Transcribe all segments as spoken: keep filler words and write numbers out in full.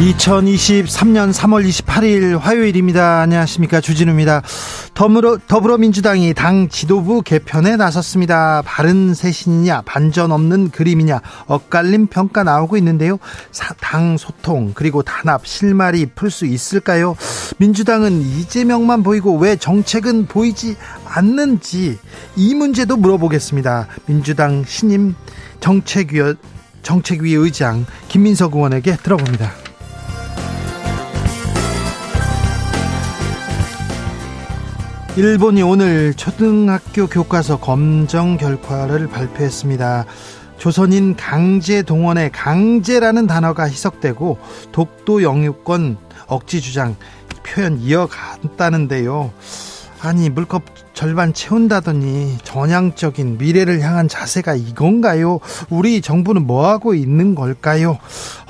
이천이십삼년 삼월 이십팔일 화요일입니다. 안녕하십니까, 주진우입니다. 더불어, 더불어민주당이 당 지도부 개편에 나섰습니다. 바른 새신이냐 반전 없는 그림이냐 엇갈린 평가 나오고 있는데요. 사, 당 소통 그리고 단합 실마리 풀 수 있을까요? 민주당은 이재명만 보이고 왜 정책은 보이지 않는지 이 문제도 물어보겠습니다. 민주당 신임 정책위, 정책위 의장 김민석 의원에게 들어봅니다. 일본이 오늘 초등학교 교과서 검정 결과를 발표했습니다. 조선인 강제 동원에 강제라는 단어가 희석되고 독도 영유권 억지 주장 표현 이어갔다는데요. 아니, 물컵 절반 채운다더니 전향적인 미래를 향한 자세가 이건가요? 우리 정부는 뭐하고 있는 걸까요?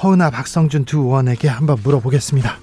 허은아, 박성준 두 의원에게 한번 물어보겠습니다.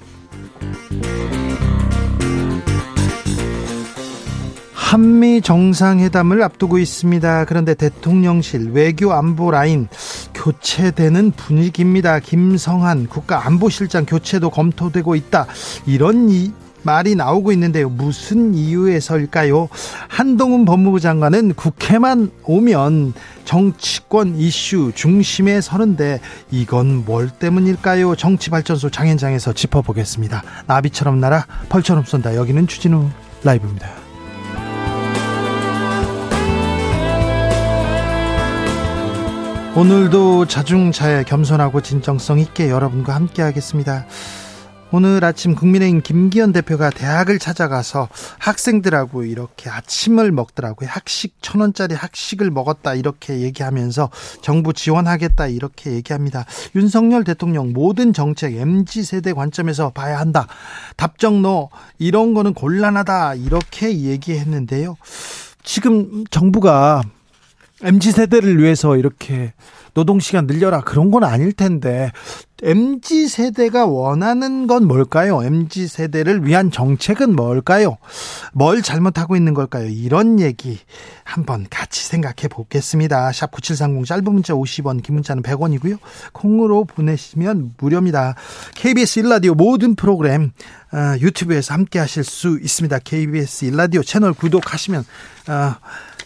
한미 정상회담을 앞두고 있습니다. 그런데 대통령실 외교 안보 라인 교체되는 분위기입니다. 김성한 국가안보실장 교체도 검토되고 있다. 이런 이 말이 나오고 있는데요. 무슨 이유에서일까요? 한동훈 법무부 장관은 국회만 오면 정치권 이슈 중심에 서는데 이건 뭘 때문일까요? 정치발전소 장현장에서 짚어보겠습니다. 나비처럼 날아 벌처럼 쏜다. 여기는 주진우 라이브입니다. 오늘도 자중자애 겸손하고 진정성 있게 여러분과 함께 하겠습니다. 오늘 아침 국민의힘 김기현 대표가 대학을 찾아가서 학생들하고 이렇게 아침을 먹더라고요. 학식 천 원짜리 학식을 먹었다 이렇게 얘기하면서 정부 지원하겠다 이렇게 얘기합니다. 윤석열 대통령 모든 정책 엠지 세대 관점에서 봐야 한다. 답정너 이런 거는 곤란하다 이렇게 얘기했는데요. 지금 정부가 엠지 세대를 위해서 이렇게 노동시간 늘려라 그런 건 아닐 텐데 엠지 세대가 원하는 건 뭘까요? 엠지 세대를 위한 정책은 뭘까요? 뭘 잘못하고 있는 걸까요? 이런 얘기 한번 같이 생각해 보겠습니다. 샵 구칠삼공, 짧은 문자 오십 원, 긴 문자는 백 원이고요. 콩으로 보내시면 무료입니다. 케이비에스 일 라디오 모든 프로그램 어, 유튜브에서 함께 하실 수 있습니다. 케이비에스 일 라디오 채널 구독하시면 어,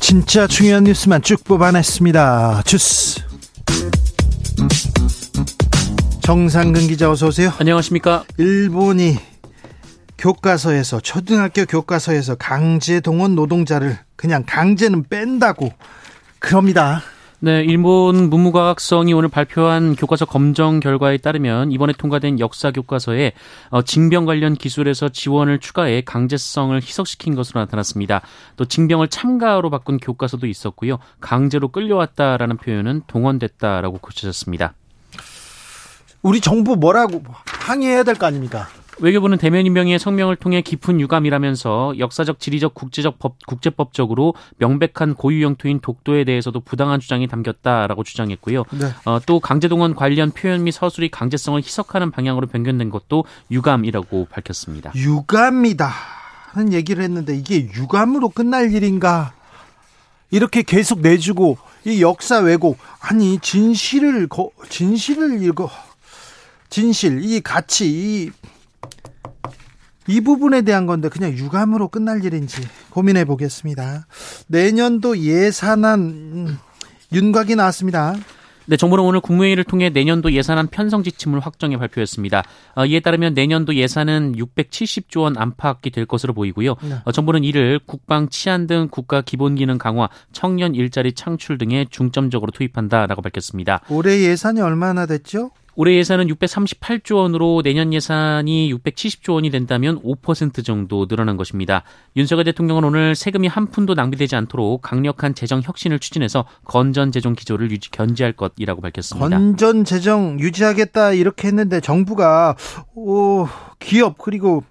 진짜 중요한 뉴스만 쭉 뽑아냈습니다. 주스 정상근 기자 어서 오세요. 안녕하십니까. 일본이 교과서에서 초등학교 교과서에서 강제 동원 노동자를 그냥 강제는 뺀다고 그럽니다. 네, 일본 문무과학성이 오늘 발표한 교과서 검정 결과에 따르면 이번에 통과된 역사 교과서에 징병 관련 기술에서 지원을 추가해 강제성을 희석시킨 것으로 나타났습니다. 또 징병을 참가로 바꾼 교과서도 있었고요. 강제로 끌려왔다라는 표현은 동원됐다라고 고쳐졌습니다. 우리 정부 뭐라고 항의해야 될 거 아닙니까? 외교부는 대면 임명의 성명을 통해 깊은 유감이라면서 역사적, 지리적, 국제적 법, 국제법적으로 명백한 고유 영토인 독도에 대해서도 부당한 주장이 담겼다라고 주장했고요. 네. 어, 또 강제동원 관련 표현 및 서술이 강제성을 희석하는 방향으로 변경된 것도 유감이라고 밝혔습니다. 유감이다 하는 얘기를 했는데 이게 유감으로 끝날 일인가? 이렇게 계속 내주고 이 역사 왜곡, 아니 진실을 거, 진실을 읽어 진실 이 가치 이 이 부분에 대한 건데 그냥 유감으로 끝날 일인지 고민해 보겠습니다. 내년도 예산안 윤곽이 나왔습니다. 네, 정부는 오늘 국무회의를 통해 내년도 예산안 편성 지침을 확정해 발표했습니다. 어, 이에 따르면 내년도 예산은 육백칠십조 원 안팎이 될 것으로 보이고요. 네. 어, 정부는 이를 국방, 치안 등 국가 기본기능 강화, 청년 일자리 창출 등에 중점적으로 투입한다라고 밝혔습니다. 올해 예산이 얼마나 됐죠? 올해 예산은 육백삼십팔조 원으로 내년 예산이 육백칠십조 원이 된다면 오 퍼센트 정도 늘어난 것입니다. 윤석열 대통령은 오늘 세금이 한 푼도 낭비되지 않도록 강력한 재정 혁신을 추진해서 건전 재정 기조를 유지 견지할 것이라고 밝혔습니다. 건전 재정 유지하겠다 이렇게 했는데 정부가 오, 기업 그리고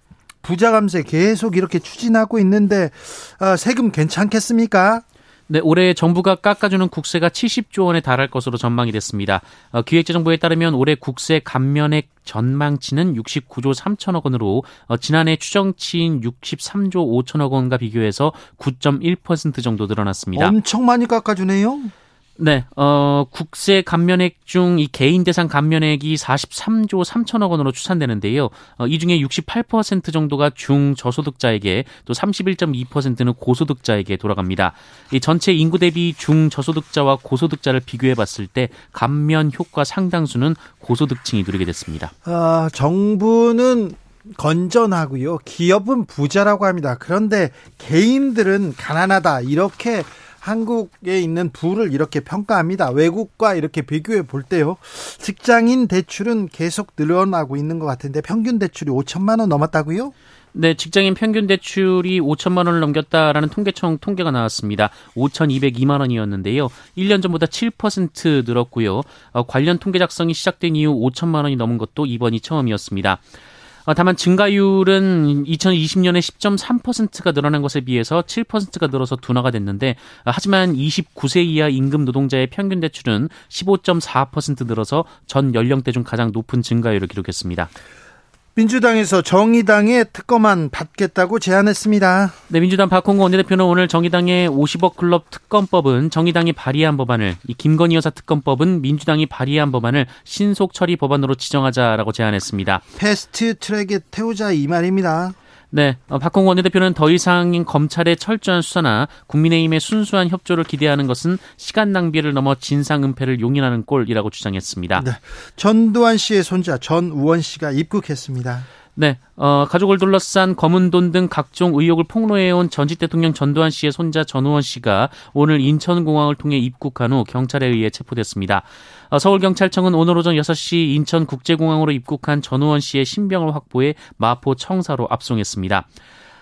부자 감세 계속 이렇게 추진하고 있는데 아, 세금 괜찮겠습니까? 네, 올해 정부가 깎아주는 국세가 칠십조 원에 달할 것으로 전망이 됐습니다. 어, 기획재정부에 따르면 올해 국세 감면액 전망치는 육십구조 삼천억 원으로 어, 지난해 추정치인 육십삼조 오천억 원과 비교해서 구 점 일 퍼센트 정도 늘어났습니다. 엄청 많이 깎아주네요. 네, 어, 국세 감면액 중 이 개인 대상 감면액이 사십삼조 삼천억 원으로 추산되는데요. 어, 이 중에 육십팔 퍼센트 정도가 중저소득자에게 또 삼십일 점 이 퍼센트는 고소득자에게 돌아갑니다. 이 전체 인구 대비 중저소득자와 고소득자를 비교해 봤을 때 감면 효과 상당수는 고소득층이 누리게 됐습니다. 아, 정부는 건전하고요. 기업은 부자라고 합니다. 그런데 개인들은 가난하다. 이렇게 한국에 있는 부를 이렇게 평가합니다. 외국과 이렇게 비교해 볼 때요. 직장인 대출은 계속 늘어나고 있는 것 같은데 평균 대출이 오천만 원 넘었다고요? 네, 직장인 평균 대출이 오천만 원을 넘겼다라는 통계청 통계가 나왔습니다. 오천이백이만 원이었는데요. 일 년 전보다 칠 퍼센트 늘었고요. 어, 관련 통계 작성이 시작된 이후 오천만 원이 넘은 것도 이번이 처음이었습니다. 다만 증가율은 이천이십년에 십 점 삼 퍼센트가 늘어난 것에 비해서 칠 퍼센트가 늘어서 둔화가 됐는데, 하지만 이십구 세 이하 임금 노동자의 평균 대출은 십오 점 사 퍼센트 늘어서 전 연령대 중 가장 높은 증가율을 기록했습니다. 민주당에서 정의당의 특검안 받겠다고 제안했습니다. 네, 민주당 박홍구 원내대표는 오늘 정의당의 오십억 클럽 특검법은 정의당이 발의한 법안을, 이 김건희 여사 특검법은 민주당이 발의한 법안을 신속 처리 법안으로 지정하자라고 제안했습니다. 패스트 트랙에 태우자 이 말입니다. 네, 박홍구 원내대표는 더 이상 검찰의 철저한 수사나 국민의힘의 순수한 협조를 기대하는 것은 시간 낭비를 넘어 진상 은폐를 용인하는 꼴이라고 주장했습니다. 네, 전두환 씨의 손자 전우원 씨가 입국했습니다. 네, 어, 가족을 둘러싼 검은 돈 등 각종 의혹을 폭로해온 전직 대통령 전두환 씨의 손자 전우원 씨가 오늘 인천공항을 통해 입국한 후 경찰에 의해 체포됐습니다. 어, 서울경찰청은 오늘 오전 여섯 시 인천국제공항으로 입국한 전우원 씨의 신병을 확보해 마포청사로 압송했습니다.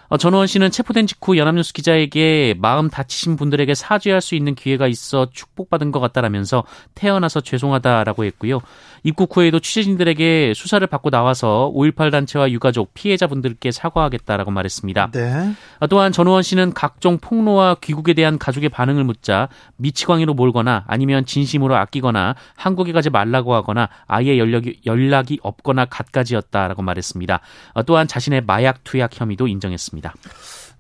어, 전우원 씨는 체포된 직후 연합뉴스 기자에게 마음 다치신 분들에게 사죄할 수 있는 기회가 있어 축복받은 것 같다라면서 태어나서 죄송하다라고 했고요. 입국 후에도 취재진들에게 수사를 받고 나와서 오일팔 단체와 유가족, 피해자분들께 사과하겠다라고 말했습니다. 네. 어, 또한 전우원 씨는 각종 폭로와 귀국에 대한 가족의 반응을 묻자 미치광이로 몰거나 아니면 진심으로 아끼거나 한국에 가지 말라고 하거나 아예 연락이, 연락이 없거나 갖가지였다라고 말했습니다. 어, 또한 자신의 마약 투약 혐의도 인정했습니다.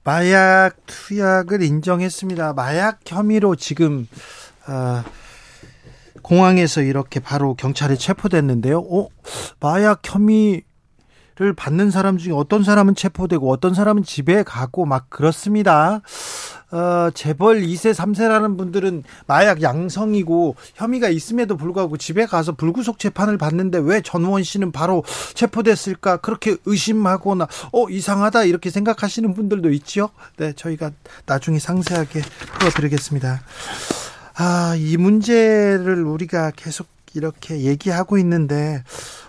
마약 투약을 인정했습니다. 마약 혐의로 지금 어, 공항에서 이렇게 바로 경찰에 체포됐는데요. 어? 마약 혐의를 받는 사람 중에 어떤 사람은 체포되고 어떤 사람은 집에 가고 막 그렇습니다. 어, 재벌 이 세 삼 세라는 분들은 마약 양성이고 혐의가 있음에도 불구하고 집에 가서 불구속 재판을 받는데 왜 전우원 씨는 바로 체포됐을까 그렇게 의심하거나 어 이상하다 이렇게 생각하시는 분들도 있죠. 네, 저희가 나중에 상세하게 풀어드리겠습니다. 아, 이 문제를 우리가 계속 이렇게 얘기하고 있는데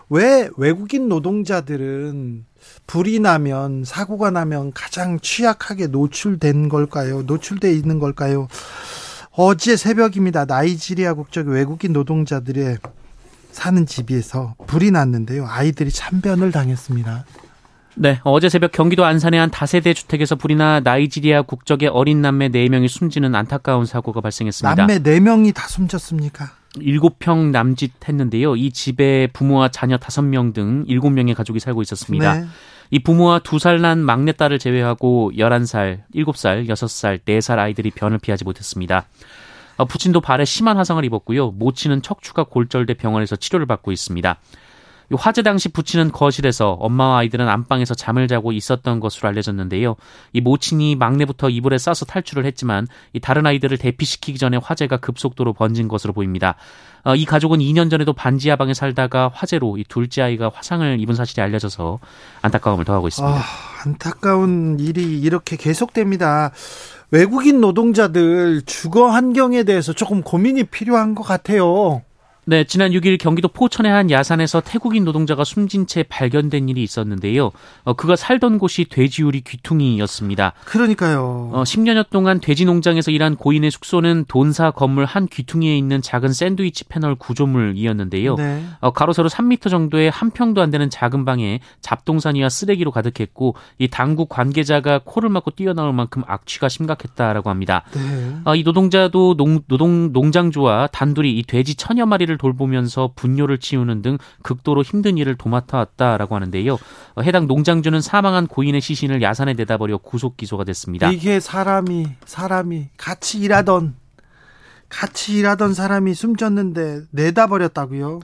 왜 외국인 노동자들은 불이 나면 사고가 나면 가장 취약하게 노출된 걸까요? 노출돼 있는 걸까요? 어제 새벽입니다. 나이지리아 국적 외국인 노동자들의 사는 집에서 불이 났는데요. 아이들이 참변을 당했습니다. 네, 어제 새벽 경기도 안산의 한 다세대 주택에서 불이 나 나이지리아 국적의 어린 남매 네 명이 숨지는 안타까운 사고가 발생했습니다. 남매 네 명이 다 숨졌습니까? 일곱 평 남짓했는데요. 이 집에 부모와 자녀 다섯 명 등 일곱 명의 가족이 살고 있었습니다. 네. 이 부모와 두 살 난 막내딸을 제외하고 열한 살, 일곱 살, 여섯 살, 네 살 아이들이 변을 피하지 못했습니다. 부친도 발에 심한 화상을 입었고요. 모친은 척추가 골절돼 병원에서 치료를 받고 있습니다. 화재 당시 부친은 거실에서 엄마와 아이들은 안방에서 잠을 자고 있었던 것으로 알려졌는데요. 이 모친이 막내부터 이불에 싸서 탈출을 했지만 이 다른 아이들을 대피시키기 전에 화재가 급속도로 번진 것으로 보입니다. 어, 이 가족은 이 년 전에도 반지하 방에 살다가 화재로 이 둘째 아이가 화상을 입은 사실이 알려져서 안타까움을 더하고 있습니다. 아, 안타까운 일이 이렇게 계속됩니다. 외국인 노동자들 주거 환경에 대해서 조금 고민이 필요한 것 같아요. 네, 지난 육 일 경기도 포천의 한 야산에서 태국인 노동자가 숨진 채 발견된 일이 있었는데요. 어, 그가 살던 곳이 돼지우리 귀퉁이였습니다. 그러니까요. 어, 십여 년 동안 돼지 농장에서 일한 고인의 숙소는 돈사 건물 한 귀퉁이에 있는 작은 샌드위치 패널 구조물이었는데요. 네. 어, 가로세로 삼 미터 정도의 한 평도 안 되는 작은 방에 잡동사니와 쓰레기로 가득했고 이 당국 관계자가 코를 막고 뛰어나올 만큼 악취가 심각했다라고 합니다. 네. 어, 이 노동자도 농, 노동, 농장주와 단둘이 이 돼지 천여 마리를 돌보면서 분뇨를 치우는 등 극도로 힘든 일을 도맡아 왔다라고 하는데요. 해당 농장주는 사망한 고인의 시신을 야산에 내다 버려 구속 기소가 됐습니다. 이게 사람이 사람이 같이 일하던 같이 일하던 사람이 숨졌는데 내다 버렸다고요?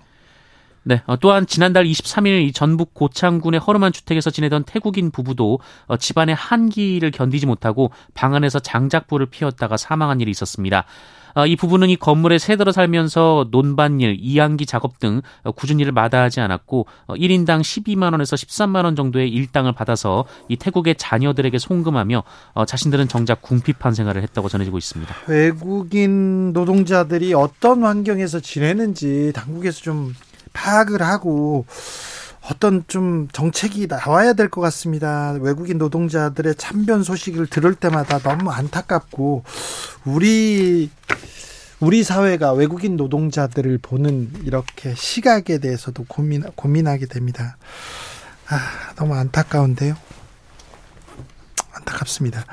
네, 어, 또한 지난달 이십삼 일 이 전북 고창군의 허름한 주택에서 지내던 태국인 부부도 어, 집안의 한기를 견디지 못하고 방 안에서 장작불을 피웠다가 사망한 일이 있었습니다. 어, 이 부부는 이 건물에 새들어 살면서 논밭일, 이항기 작업 등 어, 꾸준히 일을 마다하지 않았고 어, 일 인당 십이만 원에서 십삼만 원 정도의 일당을 받아서 이 태국의 자녀들에게 송금하며 어, 자신들은 정작 궁핍한 생활을 했다고 전해지고 있습니다. 외국인 노동자들이 어떤 환경에서 지내는지 당국에서 좀 파악을 하고 어떤 좀 정책이 나와야 될 것 같습니다. 외국인 노동자들의 참변 소식을 들을 때마다 너무 안타깝고 우리 우리 사회가 외국인 노동자들을 보는 이렇게 시각에 대해서도 고민 고민하게 됩니다. 아, 너무 안타까운데요. 안타깝습니다.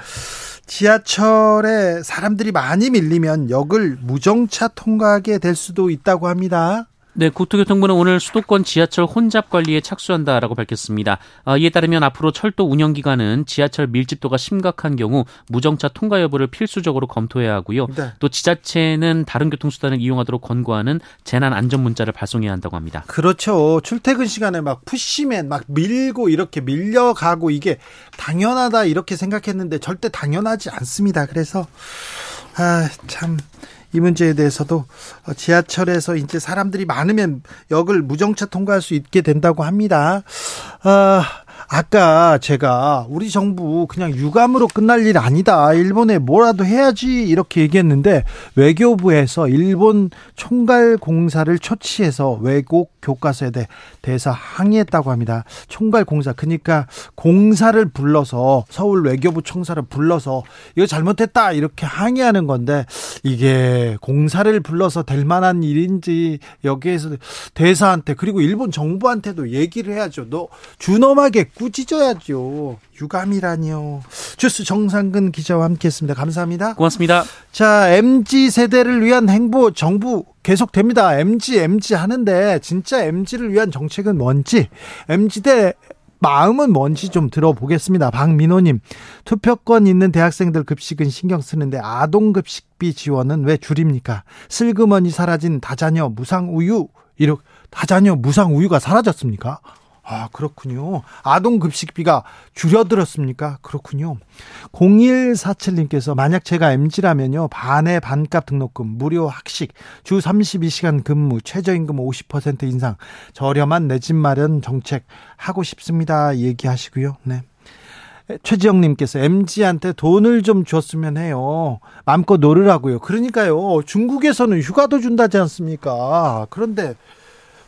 지하철에 사람들이 많이 밀리면 역을 무정차 통과하게 될 수도 있다고 합니다. 네, 국토교통부는 오늘 수도권 지하철 혼잡 관리에 착수한다라고 밝혔습니다. 아, 이에 따르면 앞으로 철도 운영 기간은 지하철 밀집도가 심각한 경우 무정차 통과 여부를 필수적으로 검토해야 하고요. 네. 또 지자체는 다른 교통수단을 이용하도록 권고하는 재난 안전 문자를 발송해야 한다고 합니다. 그렇죠. 출퇴근 시간에 막 푸시맨 막 밀고 이렇게 밀려가고 이게 당연하다 이렇게 생각했는데 절대 당연하지 않습니다. 그래서 아, 참. 이 문제에 대해서도 지하철에서 이제 사람들이 많으면 역을 무정차 통과할 수 있게 된다고 합니다. 아, 아까 제가 우리 정부 그냥 유감으로 끝날 일 아니다. 일본에 뭐라도 해야지 이렇게 얘기했는데 외교부에서 일본 총괄공사를 초치해서 외국 교과서에 대해 대해서 항의했다고 합니다. 총괄공사 그러니까 공사를 불러서 서울 외교부 총사를 불러서 이거 잘못했다 이렇게 항의하는 건데 이게 공사를 불러서 될 만한 일인지 여기에서 대사한테 그리고 일본 정부한테도 얘기를 해야죠. 너 준엄하게 꾸짖어야죠. 유감이라니요. 주스 정상근 기자와 함께했습니다. 감사합니다. 고맙습니다. 자, 엠지 세대를 위한 행보 정부 계속됩니다. 엠지 엠지 하는데 진짜 엠지를 위한 정책은 뭔지 엠지대 마음은 뭔지 좀 들어보겠습니다. 박민호님, 투표권 있는 대학생들 급식은 신경 쓰는데 아동급식비 지원은 왜 줄입니까? 슬그머니 사라진 다자녀 무상우유 이렇게 다자녀 무상우유가 사라졌습니까? 아, 그렇군요. 아동급식비가 줄어들었습니까? 그렇군요. 공일사칠님께서 만약 제가 엠지라면요. 반의 반값 등록금, 무료 학식, 주 삼십이 시간 근무, 최저임금 오십 퍼센트 인상, 저렴한 내 집 마련 정책 하고 싶습니다. 얘기하시고요. 네. 최지영님께서 엠지한테 돈을 좀 줬으면 해요. 마음껏 놀으라고요. 그러니까요. 중국에서는 휴가도 준다지 않습니까? 그런데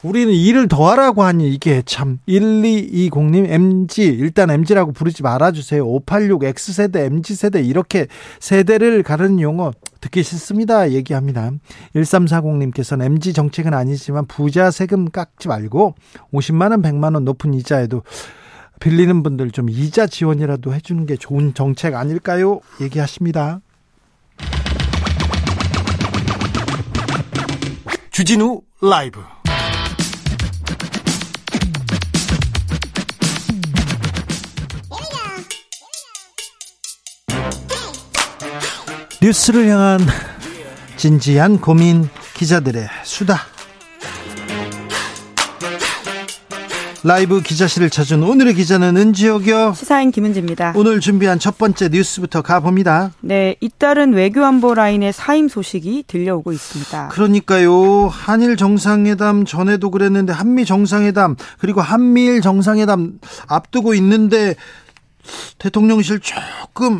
우리는 일을 더 하라고 하니 이게 참. 일이이공님 엠지 일단 엠지라고 부르지 말아주세요. 오팔육 X세대 엠지세대 이렇게 세대를 가르는 용어 듣기 싫습니다. 얘기합니다. 일삼사공님께서는 엠지 정책은 아니지만 부자 세금 깎지 말고 오십만 원 백만 원 높은 이자에도 빌리는 분들 좀 이자 지원이라도 해주는 게 좋은 정책 아닐까요? 얘기하십니다. 주진우 라이브 뉴스를 향한 진지한 고민 기자들의 수다. 라이브 기자실을 찾은 오늘의 기자는 은지혁이요. 시사인 김은지입니다. 오늘 준비한 첫 번째 뉴스부터 가봅니다. 네, 잇따른 외교안보 라인의 사임 소식이 들려오고 있습니다. 그러니까요. 한일 정상회담 전에도 그랬는데 한미 정상회담 그리고 한미일 정상회담 앞두고 있는데 대통령실 조금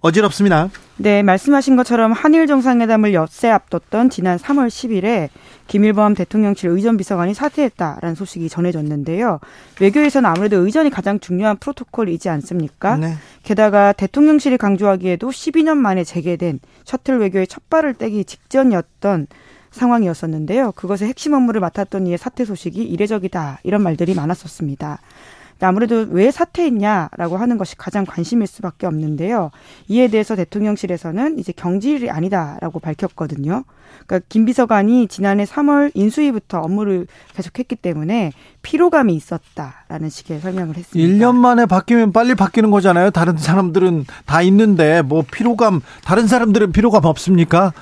어지럽습니다. 네, 말씀하신 것처럼 한일 정상회담을 엿새 앞뒀던 지난 삼월 십일에 김일범 대통령실 의전비서관이 사퇴했다라는 소식이 전해졌는데요. 외교에서는 아무래도 의전이 가장 중요한 프로토콜이지 않습니까? 네. 게다가 대통령실이 강조하기에도 십이년 만에 재개된 셔틀 외교의 첫 발을 떼기 직전이었던 상황이었었는데요. 그것의 핵심 업무를 맡았던 이의 사퇴 소식이 이례적이다 이런 말들이 많았었습니다. 아무래도 왜 사퇴했냐라고 하는 것이 가장 관심일 수밖에 없는데요. 이에 대해서 대통령실에서는 이제 경질이 아니다라고 밝혔거든요. 그러니까 김 비서관이 지난해 삼월 인수위부터 업무를 계속했기 때문에 피로감이 있었다라는 식의 설명을 했습니다. 일 년 만에 바뀌면 빨리 바뀌는 거잖아요. 다른 사람들은 다 있는데 뭐 피로감, 다른 사람들은 피로감 없습니까?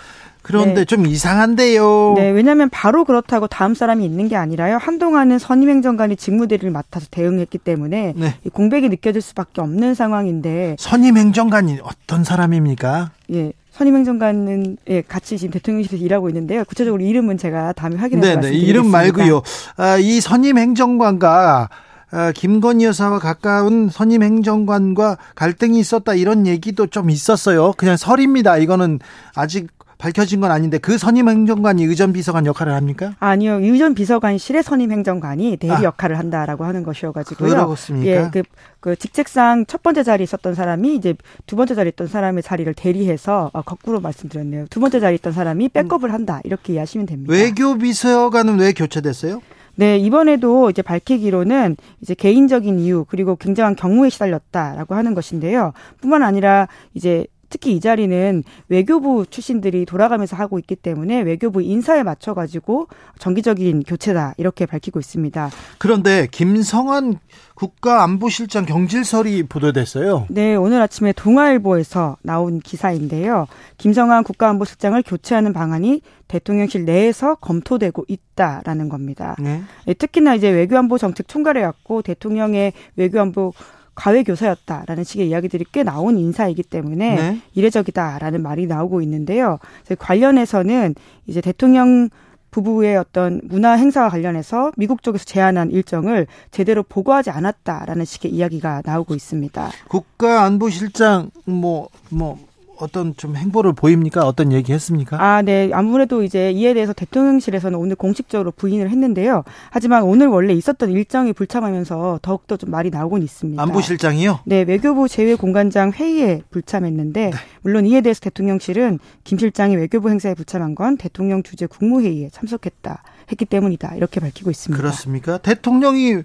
그런데 네. 좀 이상한데요. 네, 왜냐하면 바로 그렇다고 다음 사람이 있는 게 아니라요. 한동안은 선임행정관이 직무대리를 맡아서 대응했기 때문에 네. 이 공백이 느껴질 수밖에 없는 상황인데. 선임행정관이 어떤 사람입니까? 예, 선임행정관은 예, 같이 지금 대통령실에서 일하고 있는데요. 구체적으로 이름은 제가 다음에 확인해서 말씀드리겠습니다. 이름 말고요. 아, 이 선임행정관과 아, 김건희 여사와 가까운 선임행정관과 갈등이 있었다 이런 얘기도 좀 있었어요. 그냥 설입니다. 이거는 아직 밝혀진 건 아닌데 그 선임행정관이 의전비서관 역할을 합니까? 아니요. 의전비서관실의 선임행정관이 대리 아. 역할을 한다라고 하는 것이어가지고요. 그렇습니까? 예, 그, 그 직책상 첫 번째 자리에 있었던 사람이 이제 두 번째 자리에 있던 사람의 자리를 대리해서 아, 거꾸로 말씀드렸네요. 두 번째 자리에 있던 사람이 백업을 한다. 이렇게 이해하시면 됩니다. 외교비서관은 왜 교체됐어요? 네, 이번에도 이제 밝히기로는 이제 개인적인 이유 그리고 굉장한 경무에 시달렸다라고 하는 것인데요. 뿐만 아니라 이제 특히 이 자리는 외교부 출신들이 돌아가면서 하고 있기 때문에 외교부 인사에 맞춰가지고 정기적인 교체다 이렇게 밝히고 있습니다. 그런데 김성한 국가안보실장 경질설이 보도됐어요. 네, 오늘 아침에 동아일보에서 나온 기사인데요. 김성한 국가안보실장을 교체하는 방안이 대통령실 내에서 검토되고 있다라는 겁니다. 네. 특히나 이제 외교안보 정책 총괄이었고 대통령의 외교안보 과외교사였다라는 식의 이야기들이 꽤 나온 인사이기 때문에 네. 이례적이다라는 말이 나오고 있는데요. 관련해서는 이제 대통령 부부의 어떤 문화 행사와 관련해서 미국 쪽에서 제안한 일정을 제대로 보고하지 않았다라는 식의 이야기가 나오고 있습니다. 국가안보실장 뭐 뭐. 어떤 좀 행보를 보입니까? 어떤 얘기 했습니까? 아, 네. 아무래도 이제 이에 대해서 대통령실에서는 오늘 공식적으로 부인을 했는데요. 하지만 오늘 원래 있었던 일정이 불참하면서 더욱더 좀 말이 나오곤 있습니다. 안보실장이요? 네. 외교부 재외공관장 회의에 불참했는데 네. 물론 이에 대해서 대통령실은 김 실장이 외교부 행사에 불참한 건 대통령 주재 국무회의에 참석했다 했기 때문이다. 이렇게 밝히고 있습니다. 그렇습니까? 대통령이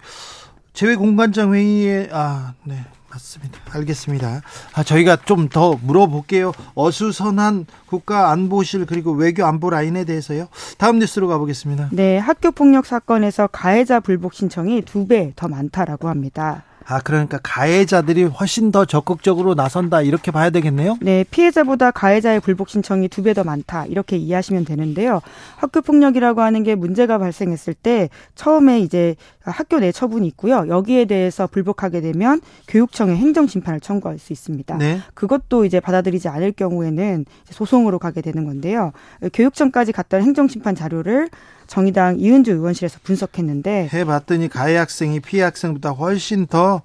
재외공관장 회의에 아, 네. 맞습니다. 알겠습니다. 아, 저희가 좀 더 물어볼게요. 어수선한 국가안보실 그리고 외교안보 라인에 대해서요. 다음 뉴스로 가보겠습니다. 네, 학교폭력 사건에서 가해자 불복 신청이 두 배 더 많다라고 합니다. 아, 그러니까 가해자들이 훨씬 더 적극적으로 나선다 이렇게 봐야 되겠네요? 네, 피해자보다 가해자의 불복 신청이 두 배 더 많다 이렇게 이해하시면 되는데요. 학교폭력이라고 하는 게 문제가 발생했을 때 처음에 이제 학교 내 처분이 있고요. 여기에 대해서 불복하게 되면 교육청에 행정심판을 청구할 수 있습니다. 네. 그것도 이제 받아들이지 않을 경우에는 소송으로 가게 되는 건데요. 교육청까지 갔던 행정심판 자료를 정의당 이은주 의원실에서 분석했는데 해봤더니 가해 학생이 피해 학생보다 훨씬 더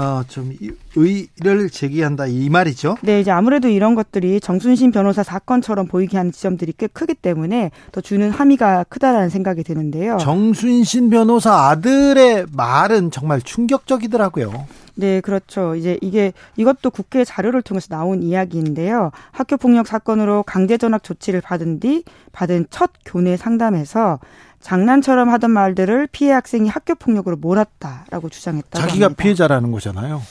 어, 좀 의의를 제기한다 이 말이죠. 네, 이제 아무래도 이런 것들이 정순신 변호사 사건처럼 보이게 하는 지점들이 꽤 크기 때문에 더 주는 함의가 크다라는 생각이 드는데요. 정순신 변호사 아들의 말은 정말 충격적이더라고요. 네, 그렇죠. 이제 이게 이것도 국회 자료를 통해서 나온 이야기인데요. 학교 폭력 사건으로 강제 전학 조치를 받은 뒤 받은 첫 교내 상담에서 장난처럼 하던 말들을 피해 학생이 학교 폭력으로 몰았다라고 주장했다고 자기가 합니다. 피해자라는 거잖아요.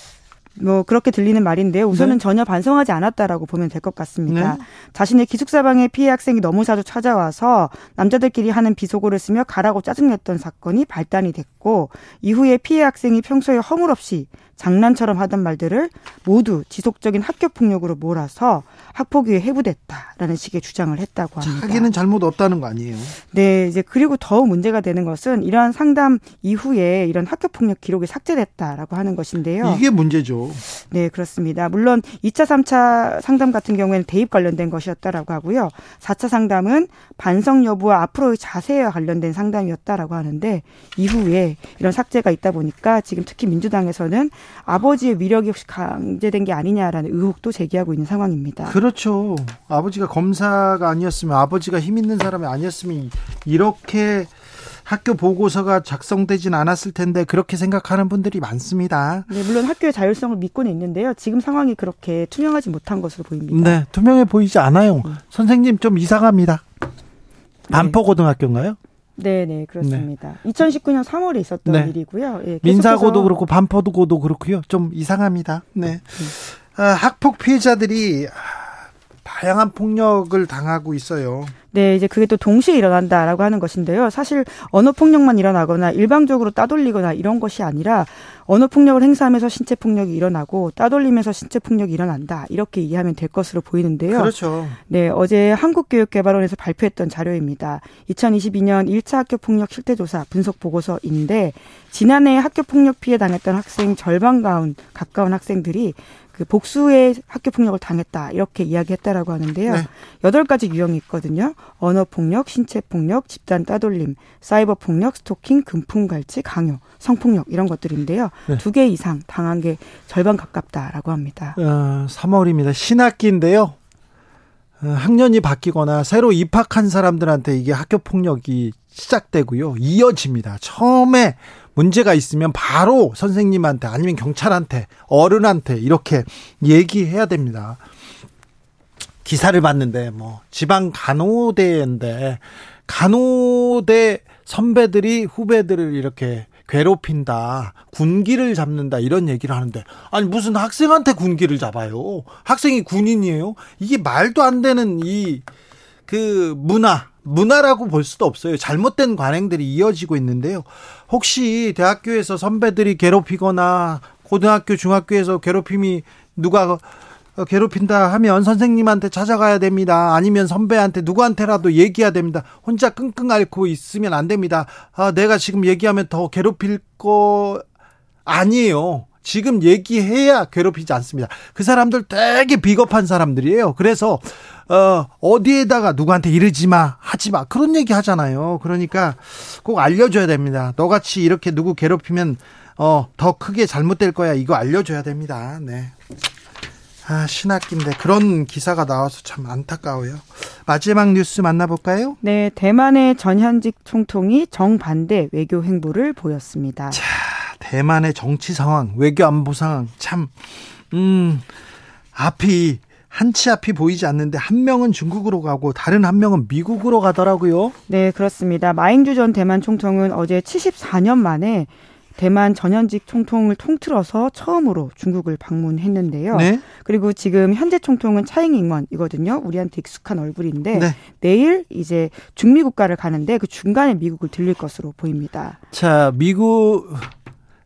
뭐 그렇게 들리는 말인데요. 우선은 네. 전혀 반성하지 않았다라고 보면 될 것 같습니다. 네. 자신의 기숙사 방에 피해 학생이 너무 자주 찾아와서 남자들끼리 하는 비속어를 쓰며 가라고 짜증냈던 사건이 발단이 됐고 이후에 피해 학생이 평소에 허물없이 장난처럼 하던 말들을 모두 지속적인 학교폭력으로 몰아서 학폭위에 해부됐다라는 식의 주장을 했다고 합니다. 자기는 잘못 없다는 거 아니에요? 네. 이제 그리고 더 문제가 되는 것은 이러한 상담 이후에 이런 학교폭력 기록이 삭제됐다라고 하는 것인데요. 이게 문제죠. 네. 그렇습니다. 물론 이 차, 삼 차 상담 같은 경우에는 대입 관련된 것이었다라고 하고요. 사 차 상담은 반성 여부와 앞으로의 자세에 관련된 상담이었다라고 하는데 이후에 이런 삭제가 있다 보니까 지금 특히 민주당에서는 아버지의 위력이 혹시 강제된 게 아니냐라는 의혹도 제기하고 있는 상황입니다. 그렇죠. 아버지가 검사가 아니었으면, 아버지가 힘 있는 사람이 아니었으면 이렇게 학교 보고서가 작성되진 않았을 텐데 그렇게 생각하는 분들이 많습니다. 네, 물론 학교의 자율성을 믿고는 있는데요. 지금 상황이 그렇게 투명하지 못한 것으로 보입니다. 네, 투명해 보이지 않아요. 음. 선생님 좀 이상합니다. 반포고등학교인가요? 네, 네, 그렇습니다. 네. 이천십구 년 삼월에 있었던 네. 일이고요. 예, 민사고도 그렇고 반포고도 그렇고요. 좀 이상합니다. 네, 아, 학폭 피해자들이 다양한 폭력을 당하고 있어요. 네, 이제 그게 또 동시에 일어난다라고 하는 것인데요. 사실 언어폭력만 일어나거나 일방적으로 따돌리거나 이런 것이 아니라 언어폭력을 행사하면서 신체폭력이 일어나고 따돌리면서 신체폭력이 일어난다. 이렇게 이해하면 될 것으로 보이는데요. 그렇죠. 네, 어제 한국교육개발원에서 발표했던 자료입니다. 이천이십이 년 일 차 학교폭력 실태조사 분석보고서인데 지난해 학교폭력 피해 당했던 학생 절반 가까운 학생들이 그 복수의 학교폭력을 당했다 이렇게 이야기했다라고 하는데요. 네. 여덟 가지 유형이 있거든요. 언어폭력, 신체폭력, 집단 따돌림, 사이버폭력, 스토킹, 금품갈취, 강요, 성폭력 이런 것들인데요. 네. 두 개 이상 당한 게 절반 가깝다라고 합니다. 어, 삼월입니다. 신학기인데요. 어, 학년이 바뀌거나 새로 입학한 사람들한테 이게 학교폭력이 시작되고요. 이어집니다. 처음에 문제가 있으면 바로 선생님한테 아니면 경찰한테 어른한테 이렇게 얘기해야 됩니다. 기사를 봤는데 뭐 지방 간호대인데 간호대 선배들이 후배들을 이렇게 괴롭힌다, 군기를 잡는다 이런 얘기를 하는데 아니 무슨 학생한테 군기를 잡아요? 학생이 군인이에요? 이게 말도 안 되는 이 그 문화 문화라고 볼 수도 없어요. 잘못된 관행들이 이어지고 있는데요. 혹시 대학교에서 선배들이 괴롭히거나 고등학교, 중학교에서 괴롭힘이 누가 괴롭힌다 하면 선생님한테 찾아가야 됩니다. 아니면 선배한테 누구한테라도 얘기해야 됩니다. 혼자 끙끙 앓고 있으면 안 됩니다. 아, 내가 지금 얘기하면 더 괴롭힐 거 아니에요. 지금 얘기해야 괴롭히지 않습니다. 그 사람들 되게 비겁한 사람들이에요. 그래서 어, 어디에다가 누구한테 이르지 마, 하지 마 그런 얘기 하잖아요. 그러니까 꼭 알려줘야 됩니다. 너같이 이렇게 누구 괴롭히면 어, 더 크게 잘못될 거야. 이거 알려줘야 됩니다. 네. 아, 신학기인데 그런 기사가 나와서 참 안타까워요. 마지막 뉴스 만나볼까요? 네, 대만의 전현직 총통이 정반대 외교 행보를 보였습니다. 자, 대만의 정치 상황, 외교 안보 상황 참 음, 앞이 한치 앞이 보이지 않는데 한 명은 중국으로 가고 다른 한 명은 미국으로 가더라고요. 네, 그렇습니다. 마잉주 전 대만 총통은 어제 칠십사 년 만에 대만 전현직 총통을 통틀어서 처음으로 중국을 방문했는데요. 네? 그리고 지금 현재 총통은 차잉잉원이거든요. 우리한테 익숙한 얼굴인데 네. 내일 이제 중미 국가를 가는데 그 중간에 미국을 들릴 것으로 보입니다. 자, 미국...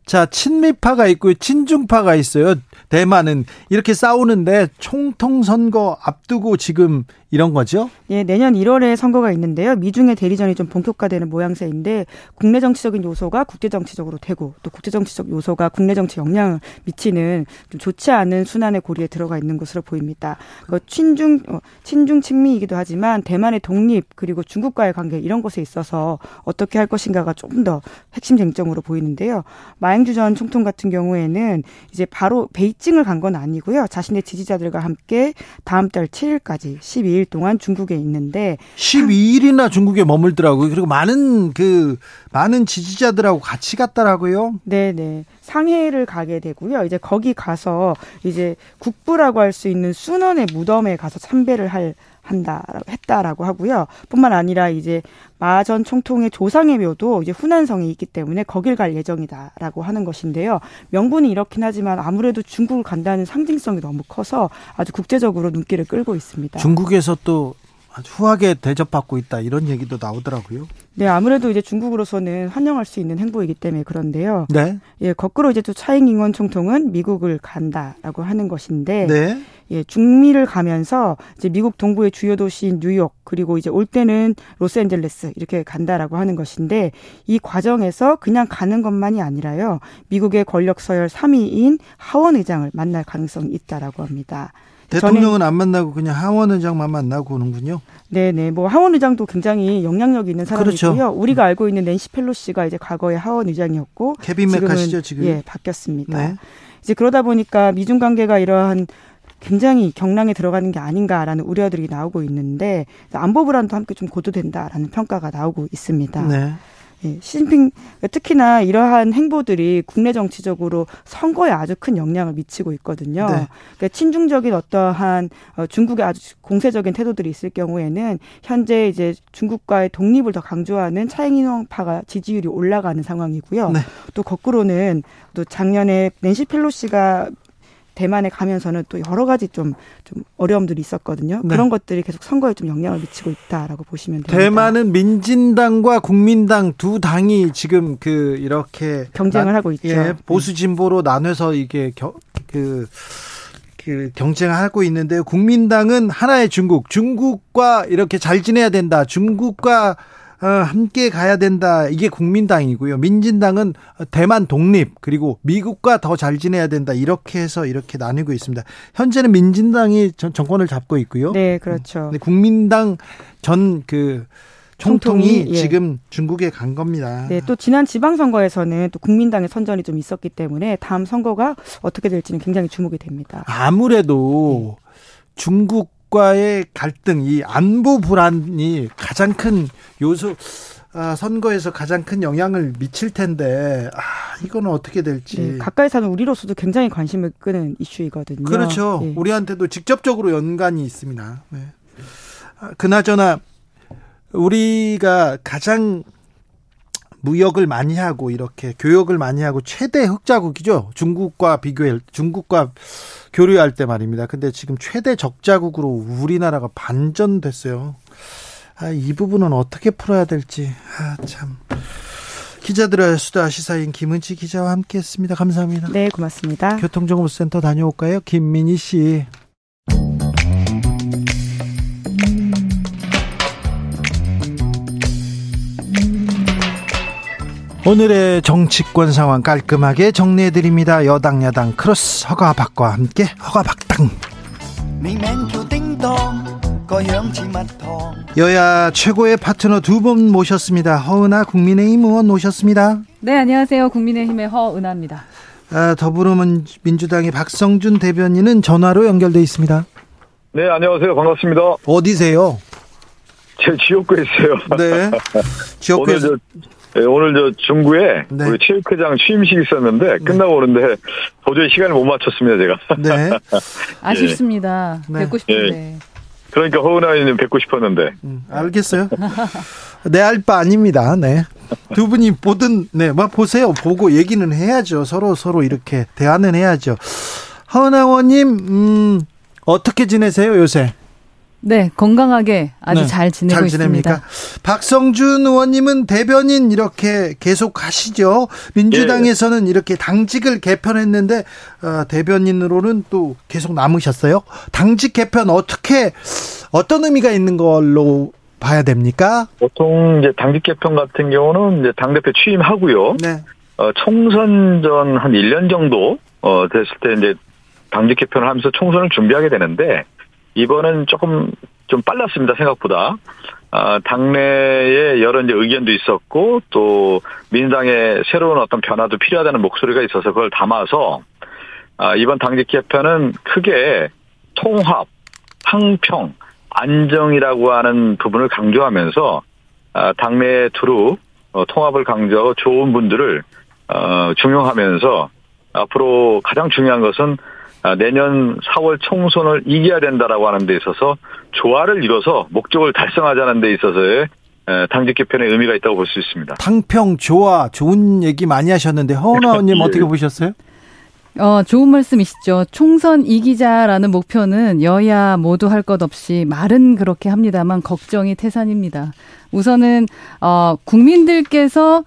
자, 친미파가 있고요. 친중파가 있어요. 대만은 이렇게 싸우는데 총통 선거 앞두고 지금 이런 거죠? 예, 내년 일월에 선거가 있는데요. 미중의 대리전이 좀 본격화되는 모양새인데 국내 정치적인 요소가 국제 정치적으로 되고 또 국제 정치적 요소가 국내 정치 영향을 미치는 좀 좋지 않은 순환의 고리에 들어가 있는 것으로 보입니다. 그러니까 친중 친중 친미이기도 하지만 대만의 독립 그리고 중국과의 관계 이런 것에 있어서 어떻게 할 것인가가 조금 더 핵심 쟁점으로 보이는데요. 마잉주 전 총통 같은 경우에는 이제 바로 베이징을 간 건 아니고요. 자신의 지지자들과 함께 다음 달 칠일까지 십이일 동안 중국에 있는데 십이일이나 중국에 머물더라고요. 그리고 많은 그 많은 지지자들하고 같이 갔더라고요. 네, 네. 상해를 가게 되고요. 이제 거기 가서 이제 국부라고 할 수 있는 순원의 무덤에 가서 참배를 할 한다 했다라고 하고요. 뿐만 아니라 이제 마 전 총통의 조상의 묘도 이제 후난성에 있기 때문에 거길 갈 예정이다라고 하는 것인데요. 명분이 이렇긴 하지만 아무래도 중국을 간다는 상징성이 너무 커서 아주 국제적으로 눈길을 끌고 있습니다. 중국에서 또 후하게 대접받고 있다 이런 얘기도 나오더라고요. 네, 아무래도 이제 중국으로서는 환영할 수 있는 행보이기 때문에 그런데요. 네. 예, 거꾸로 이제 또 차잉잉원 총통은 미국을 간다라고 하는 것인데, 네. 예, 중미를 가면서 이제 미국 동부의 주요 도시인 뉴욕 그리고 이제 올 때는 로스앤젤레스 이렇게 간다라고 하는 것인데, 이 과정에서 그냥 가는 것만이 아니라요, 미국의 권력 서열 삼 위인 하원 의장을 만날 가능성이 있다라고 합니다. 대통령은 안 만나고 그냥 하원 의장만 만나고 오는군요. 네네. 뭐 하원 의장도 굉장히 영향력 있는 사람이고요. 그렇죠. 우리가 알고 있는 낸시 펠로시가 이제 과거에 하원 의장이었고 케빈 메카시죠 지금. 예, 바뀌었습니다. 네. 이제 그러다 보니까 미중 관계가 이러한 굉장히 경랑에 들어가는 게 아닌가라는 우려들이 나오고 있는데, 안보 불안도 함께 좀 고조된다라는 평가가 나오고 있습니다. 네. 예, 시진핑 특히나 이러한 행보들이 국내 정치적으로 선거에 아주 큰 영향을 미치고 있거든요. 네. 그러니까 친중적인 어떠한 중국의 아주 공세적인 태도들이 있을 경우에는 현재 이제 중국과의 독립을 더 강조하는 차잉잉원파가 지지율이 올라가는 상황이고요. 네. 또 거꾸로는 또 작년에 낸시 펠로시가 대만에 가면서는 또 여러 가지 좀, 좀 어려움들이 있었거든요. 네. 그런 것들이 계속 선거에 좀 영향을 미치고 있다라고 보시면 됩니다. 대만은 민진당과 국민당 두 당이 지금 그 이렇게 경쟁을 나, 하고 있죠. 예, 보수 진보로 나눠서 이게 겨, 그, 그 경쟁하고 있는데, 국민당은 하나의 중국, 중국과 이렇게 잘 지내야 된다, 중국과 어, 함께 가야 된다, 이게 국민당이고요. 민진당은 대만 독립 그리고 미국과 더 잘 지내야 된다, 이렇게 해서 이렇게 나뉘고 있습니다. 현재는 민진당이 전, 정권을 잡고 있고요. 네, 그렇죠. 근데 국민당 전 그 총통이, 총통이 지금 예. 중국에 간 겁니다. 네, 또 지난 지방선거에서는 또 국민당의 선전이 좀 있었기 때문에 다음 선거가 어떻게 될지는 굉장히 주목이 됩니다. 아무래도 네. 중국 과의 갈등, 이 안보 불안이 가장 큰 요소, 아, 선거에서 가장 큰 영향을 미칠 텐데, 아, 이거는 어떻게 될지. 네, 가까이 사는 우리로서도 굉장히 관심을 끄는 이슈이거든요. 그렇죠. 네. 우리한테도 직접적으로 연관이 있습니다. 네. 아, 그나저나 우리가 가장 무역을 많이 하고 이렇게 교역을 많이 하고 최대 흑자국이죠. 중국과 비교해 중국과 교류할 때 말입니다. 근데 지금 최대 적자국으로 우리나라가 반전됐어요. 아, 이 부분은 어떻게 풀어야 될지. 아, 참. 기자들의 수다, 시사인 김은지 기자와 함께했습니다. 감사합니다. 네, 고맙습니다. 교통정보센터 다녀올까요? 김민희 씨. 오늘의 정치권 상황 깔끔하게 정리해드립니다. 여당 야당 크로스 허가박과 함께 허가박당. 여야 최고의 파트너 두 분 모셨습니다. 허은아 국민의힘 의원 모셨습니다. 네, 안녕하세요. 국민의힘의 허은아입니다. 아, 더불어민주당의 박성준 대변인은 전화로 연결돼 있습니다. 네, 안녕하세요. 반갑습니다. 어디세요? 제 지역구에 있어요. 네, 지역구에서. 예, 오늘 저 중구에 네. 우리 체육회장 취임식이 있었는데 끝나고 오는데 도저히 시간을 못 맞췄습니다, 제가. 네. 예. 아쉽습니다. 네. 뵙고 싶은데. 예. 그러니까 허은아님 뵙고 싶었는데. 음, 알겠어요. 내 알 바 아닙니다. 네. 두 분이 보든 네, 막 보세요. 보고 얘기는 해야죠. 서로 서로 이렇게 대화는 해야죠. 허은아님, 음, 어떻게 지내세요, 요새? 네, 건강하게 아주 네, 잘 지내고 잘 있습니다. 잘 지냅니까? 박성준 의원님은 대변인 이렇게 계속 하시죠. 민주당에서는 예. 이렇게 당직을 개편했는데 어, 대변인으로는 또 계속 남으셨어요. 당직 개편 어떻게 어떤 의미가 있는 걸로 봐야 됩니까? 보통 이제 당직 개편 같은 경우는 이제 당대표 취임하고요. 네. 어, 총선 전 한 일 년 정도 어, 됐을 때 이제 당직 개편을 하면서 총선을 준비하게 되는데. 이번은 조금 좀 빨랐습니다, 생각보다. 아, 당내에 여러 이제 의견도 있었고, 또, 민주당의 새로운 어떤 변화도 필요하다는 목소리가 있어서 그걸 담아서, 아, 이번 당직 개편은 크게 통합, 항평, 안정이라고 하는 부분을 강조하면서, 아, 당내에 두루, 어, 통합을 강조하고 좋은 분들을, 어, 중용하면서, 앞으로 가장 중요한 것은, 내년 사월 총선을 이겨야 된다라고 하는 데 있어서 조화를 이뤄서 목적을 달성하자는 데 있어서의 당직 개편의 의미가 있다고 볼 수 있습니다. 당평, 조화, 좋은 얘기 많이 하셨는데 허은아 의원님 예. 어떻게 보셨어요? 어, 좋은 말씀이시죠. 총선 이기자라는 목표는 여야 모두 할 것 없이 말은 그렇게 합니다만 걱정이 태산입니다. 우선은 어, 국민들께서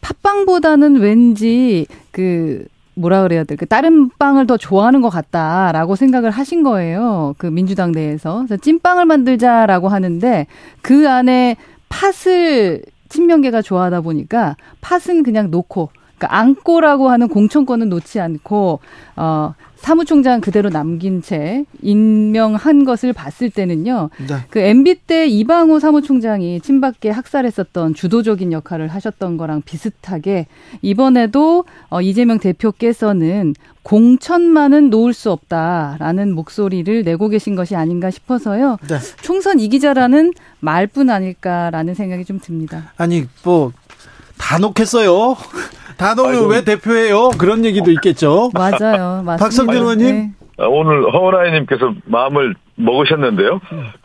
팥빵보다는 왠지 그 뭐라 그래야 될 그 다른 빵을 더 좋아하는 것 같다라고 생각을 하신 거예요. 그 민주당 내에서. 그래서 찐빵을 만들자라고 하는데 그 안에 팥을 친명계가 좋아하다 보니까 팥은 그냥 놓고, 그러니까 안고라고 하는 공천권은 놓지 않고 어, 사무총장 그대로 남긴 채 임명한 것을 봤을 때는요. 네. 그 엠비 때 이방호 사무총장이 친박계 학살했었던 주도적인 역할을 하셨던 거랑 비슷하게 이번에도 어, 이재명 대표께서는 공천만은 놓을 수 없다라는 목소리를 내고 계신 것이 아닌가 싶어서요. 네. 총선 이기자라는 말뿐 아닐까라는 생각이 좀 듭니다. 아니 뭐 다 놓겠어요. 단호를 왜 대표해요? 그런 얘기도 있겠죠. 맞아요. 맞습니다. 박성준 의원님. 네. 오늘 허은아님께서 마음을 먹으셨는데요.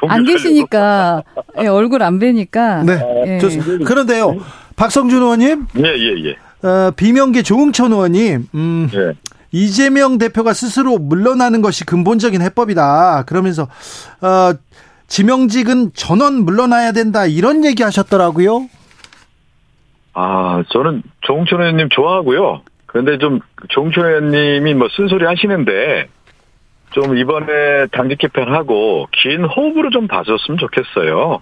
안 계시니까 네, 얼굴 안 뵈니까. 네. 네. 좋습니다. 그런데요. 박성준 의원님. 예, 예, 예. 어, 비명계 조홍철 의원님. 음, 예. 이재명 대표가 스스로 물러나는 것이 근본적인 해법이다. 그러면서 어, 지명직은 전원 물러나야 된다. 이런 얘기 하셨더라고요. 아, 저는 조홍철 의원님 좋아하고요. 그런데 좀 조홍철 의원님이 뭐 쓴소리 하시는데 좀 이번에 당직 개편하고 긴 호흡으로 좀 봐줬으면 좋겠어요.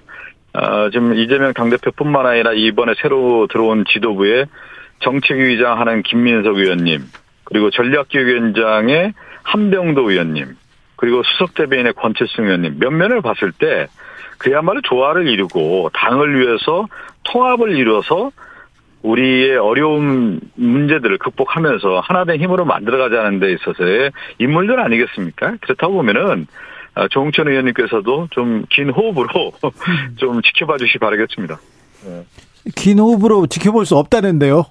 아, 지금 이재명 당대표뿐만 아니라 이번에 새로 들어온 지도부에 정책위의장 하는 김민석 의원님, 그리고 전략기획위원장의 한병도 의원님, 그리고 수석대변인의 권칠승 의원님 몇 면을 봤을 때 그야말로 조화를 이루고 당을 위해서 통합을 이루어서 우리의 어려운 문제들을 극복하면서 하나된 힘으로 만들어가자는 데 있어서의 인물들 아니겠습니까? 그렇다고 보면은 조홍천 의원님께서도 좀 긴 호흡으로 좀 지켜봐 주시 바라겠습니다. 긴 호흡으로 지켜볼 수 없다는데요?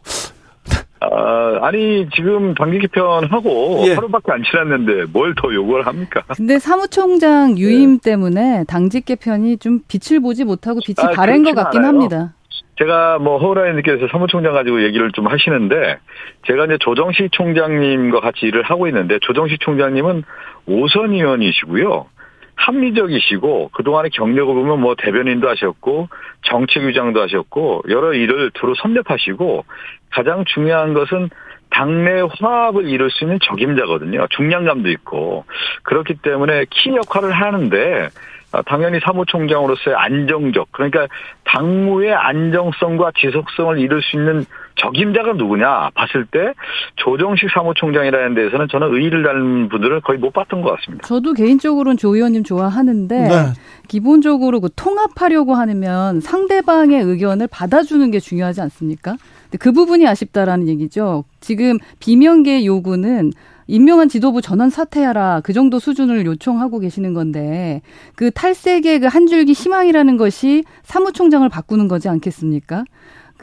아, 아니 지금 당직 개편하고 예. 하루밖에 안 지났는데 뭘 더 요구를 합니까? 근데 사무총장 유임 예. 때문에 당직 개편이 좀 빛을 보지 못하고 빛이 아, 바랜 것 같긴 않아요. 합니다. 제가 뭐 허은아님께서 사무총장 가지고 얘기를 좀 하시는데 제가 이제 조정식 총장님과 같이 일을 하고 있는데 조정식 총장님은 오선 의원이시고요. 합리적이시고 그동안의 경력을 보면 뭐 대변인도 하셨고 정책위장도 하셨고 여러 일을 두루 섭렵하시고 가장 중요한 것은 당내 화합을 이룰 수 있는 적임자거든요. 중량감도 있고 그렇기 때문에 키 역할을 하는데 당연히 사무총장으로서의 안정적, 그러니까 당무의 안정성과 지속성을 이룰 수 있는 적임자가 누구냐 봤을 때 조정식 사무총장이라는 데에서는 저는 의의를 달는 분들을 거의 못 봤던 것 같습니다. 저도 개인적으로는 조 의원님 좋아하는데 네. 기본적으로 그 통합하려고 하면 상대방의 의견을 받아주는 게 중요하지 않습니까? 근데 그 부분이 아쉽다라는 얘기죠. 지금 비명계의 요구는 임명한 지도부 전원 사퇴하라 그 정도 수준을 요청하고 계시는 건데 그 탈색의 그 한 줄기 희망이라는 것이 사무총장을 바꾸는 거지 않겠습니까?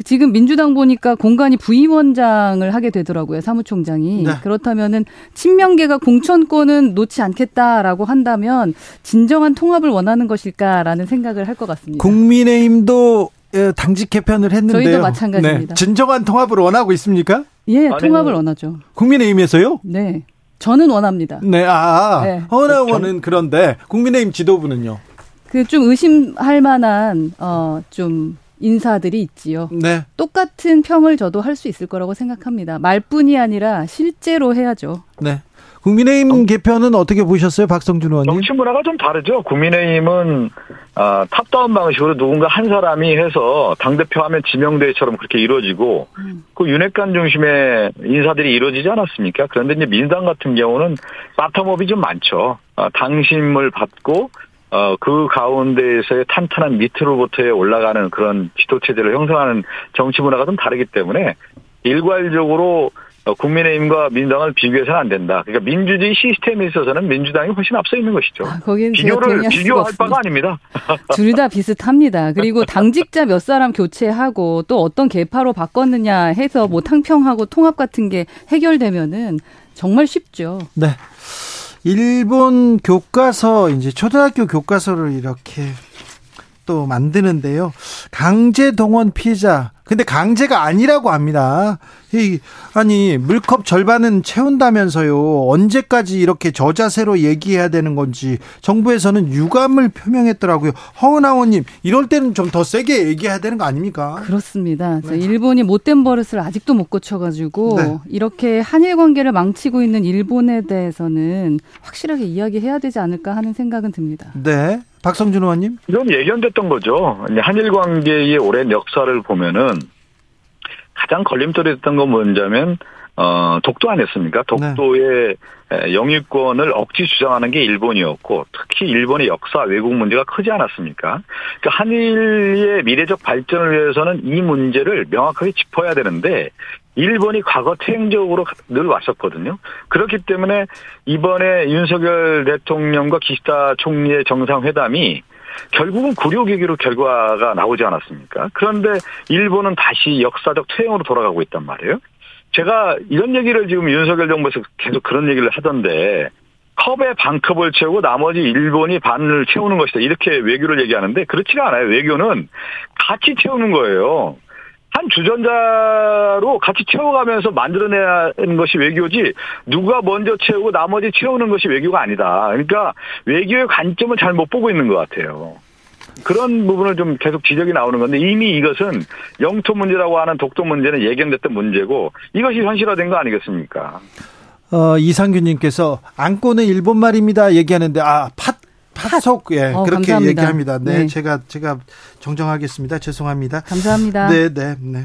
지금 민주당 보니까 공간이 부위원장을 하게 되더라고요. 사무총장이. 네. 그렇다면은 친명계가 공천권은 놓지 않겠다라고 한다면 진정한 통합을 원하는 것일까라는 생각을 할 것 같습니다. 국민의힘도 당직 개편을 했는데요. 저희도 마찬가지입니다. 네. 진정한 통합을 원하고 있습니까? 예, 아니, 통합을 원하죠. 국민의힘에서요? 네. 저는 원합니다. 네. 아, 네. 허은아 의원은 그런데 국민의힘 지도부는요? 그 좀 의심할 만한 어, 좀 인사들이 있지요. 네. 똑같은 평을 저도 할 수 있을 거라고 생각합니다. 말뿐이 아니라 실제로 해야죠. 네. 국민의힘 어, 개편은 어떻게 보셨어요, 박성준 의원님? 정치 문화가 좀 다르죠. 국민의힘은 아, 탑다운 방식으로 누군가 한 사람이 해서 당대표 하면 지명대회처럼 그렇게 이루어지고 음. 그 윤핵관 중심의 인사들이 이루어지지 않았습니까? 그런데 이제 민주당 같은 경우는 바텀업이 좀 많죠. 아, 당심을 받고 어, 그 가운데에서의 탄탄한 밑으로부터에 올라가는 그런 지도체제를 형성하는 정치 문화가 좀 다르기 때문에 일괄적으로 국민의힘과 민주당을 비교해서는 안 된다. 그러니까 민주주의 시스템에 있어서는 민주당이 훨씬 앞서 있는 것이죠. 아, 비교를 비교할 바가 아닙니다. 둘 다 비슷합니다. 그리고 당직자 몇 사람 교체하고 또 어떤 계파로 바꿨느냐 해서 뭐 탕평하고 통합 같은 게 해결되면은 정말 쉽죠. 네. 일본 교과서, 이제 초등학교 교과서를 이렇게 또 만드는데요. 강제동원 피해자, 근데 강제가 아니라고 합니다. 이, 아니 물컵 절반은 채운다면서요. 언제까지 이렇게 저자세로 얘기해야 되는 건지 정부에서는 유감을 표명했더라고요. 허은아 의원님, 이럴 때는 좀 더 세게 얘기해야 되는 거 아닙니까? 그렇습니다. 네. 일본이 못된 버릇을 아직도 못 고쳐가지고 네. 이렇게 한일 관계를 망치고 있는 일본에 대해서는 확실하게 이야기해야 되지 않을까 하는 생각은 듭니다. 네. 박성준 의원님. 좀 예견됐던 거죠. 한일 관계의 오랜 역사를 보면은 가장 걸림돌이 됐던 건 뭐냐면 어, 독도 아니었습니까? 독도의 네. 영유권을 억지 주장하는 게 일본이었고, 특히 일본의 역사, 외국 문제가 크지 않았습니까? 그러니까 한일의 미래적 발전을 위해서는 이 문제를 명확하게 짚어야 되는데 일본이 과거 퇴행적으로 늘 왔었거든요. 그렇기 때문에 이번에 윤석열 대통령과 기시다 총리의 정상회담이 결국은 구류기기로 결과가 나오지 않았습니까? 그런데 일본은 다시 역사적 퇴행으로 돌아가고 있단 말이에요. 제가 이런 얘기를 지금 윤석열 정부에서 계속 그런 얘기를 하던데, 컵에 반컵을 채우고 나머지 일본이 반을 채우는 것이다, 이렇게 외교를 얘기하는데 그렇지가 않아요. 외교는 같이 채우는 거예요. 한 주전자로 같이 채워가면서 만들어내는 것이 외교지, 누가 먼저 채우고 나머지 채우는 것이 외교가 아니다. 그러니까 외교의 관점을 잘 못 보고 있는 것 같아요. 그런 부분을 좀 계속 지적이 나오는 건데, 이미 이것은 영토 문제라고 하는 독도 문제는 예견됐던 문제고 이것이 현실화된 거 아니겠습니까? 어, 이상균님께서 안고는 일본 말입니다 얘기하는데 아 팥. 파석, 예, 어, 그렇게 감사합니다. 얘기합니다. 네, 네, 제가, 제가 정정하겠습니다. 죄송합니다. 감사합니다. 네, 네, 네.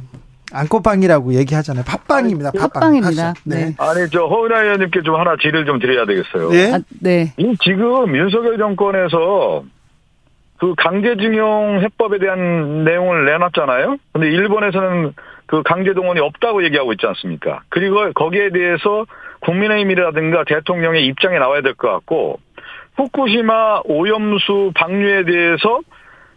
안코빵이라고 얘기하잖아요. 팥빵입니다. 팥빵. 팥빵입니다. 네. 아니, 저, 허은아 의원님께 좀 하나 질을 좀 드려야 되겠어요. 네. 아, 네. 이, 지금 윤석열 정권에서 그 강제징용 해법에 대한 내용을 내놨잖아요. 근데 일본에서는 그 강제동원이 없다고 얘기하고 있지 않습니까? 그리고 거기에 대해서 국민의힘이라든가 대통령의 입장이 나와야 될 것 같고, 후쿠시마 오염수 방류에 대해서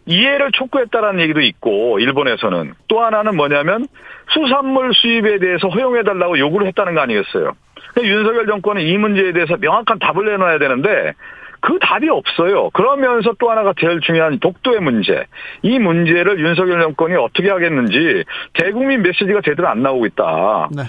이해를 촉구했다라는 얘기도 있고, 일본에서는 또 하나는 뭐냐면 수산물 수입에 대해서 허용해달라고 요구를 했다는 거 아니겠어요? 그러니까 윤석열 정권은 이 문제에 대해서 명확한 답을 내놔야 되는데 그 답이 없어요. 그러면서 또 하나가 제일 중요한 독도의 문제, 이 문제를 윤석열 정권이 어떻게 하겠는지 대국민 메시지가 제대로 안 나오고 있다. 네.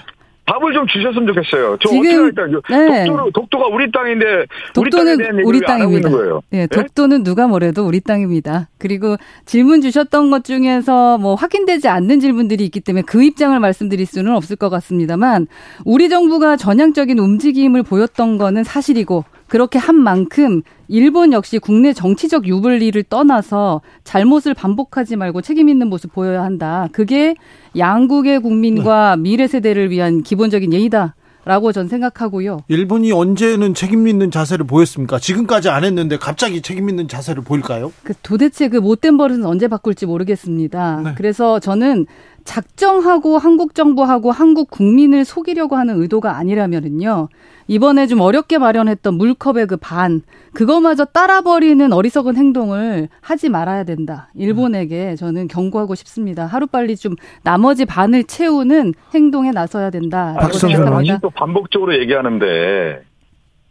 답을 좀 주셨으면 좋겠어요. 저 지금, 어떻게 할까요? 네. 독도로, 독도가 우리 땅인데 우리 땅에 대한 얘기를 우리 안 하고 있는 거예요. 네, 독도는 네? 누가 뭐래도 우리 땅입니다. 그리고 질문 주셨던 것 중에서 뭐 확인되지 않는 질문들이 있기 때문에 그 입장을 말씀드릴 수는 없을 것 같습니다만, 우리 정부가 전향적인 움직임을 보였던 거는 사실이고, 그렇게 한 만큼 일본 역시 국내 정치적 유불리를 떠나서 잘못을 반복하지 말고 책임 있는 모습 보여야 한다. 그게 양국의 국민과 미래 세대를 위한 기본적인 예의다라고 전 생각하고요. 일본이 언제는 책임 있는 자세를 보였습니까? 지금까지 안 했는데 갑자기 책임 있는 자세를 보일까요? 그 도대체 그 못된 버릇은 언제 바꿀지 모르겠습니다. 네. 그래서 저는 작정하고 한국 정부하고 한국 국민을 속이려고 하는 의도가 아니라면은요, 이번에 좀 어렵게 마련했던 물컵의 그 반, 그거마저 따라버리는 어리석은 행동을 하지 말아야 된다. 일본에게 저는 경고하고 싶습니다. 하루빨리 좀 나머지 반을 채우는 행동에 나서야 된다. 박성준 의원님 또 반복적으로 얘기하는데,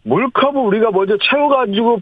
물컵을 우리가 먼저 채워가지고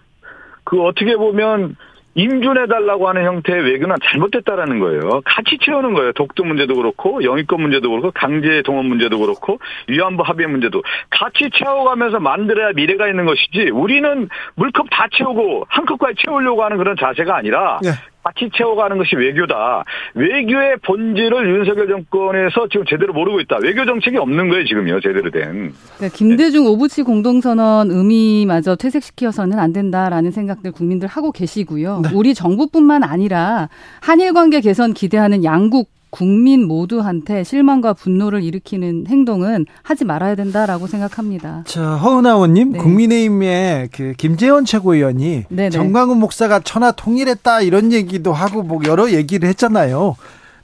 그 어떻게 보면 인준해달라고 하는 형태의 외교는 잘못됐다라는 거예요. 같이 채우는 거예요. 독도 문제도 그렇고, 영유권 문제도 그렇고, 강제 동원 문제도 그렇고, 위안부 합의 문제도 같이 채워가면서 만들어야 미래가 있는 것이지, 우리는 물컵 다 채우고 한 컵까지 채우려고 하는 그런 자세가 아니라 네. 같이 채워가는 것이 외교다. 외교의 본질을 윤석열 정권에서 지금 제대로 모르고 있다. 외교 정책이 없는 거예요, 지금요, 제대로 된. 네, 김대중 네. 오부치 공동선언 의미마저 퇴색시켜서는 안 된다라는 생각들 국민들 하고 계시고요. 네. 우리 정부뿐만 아니라 한일 관계 개선 기대하는 양국 국민 모두한테 실망과 분노를 일으키는 행동은 하지 말아야 된다라고 생각합니다. 자, 허은아 의원님, 네. 국민의힘의 그 김재원 최고위원이 네네. 정광훈 목사가 천하 통일했다 이런 얘기도 하고 뭐 여러 얘기를 했잖아요.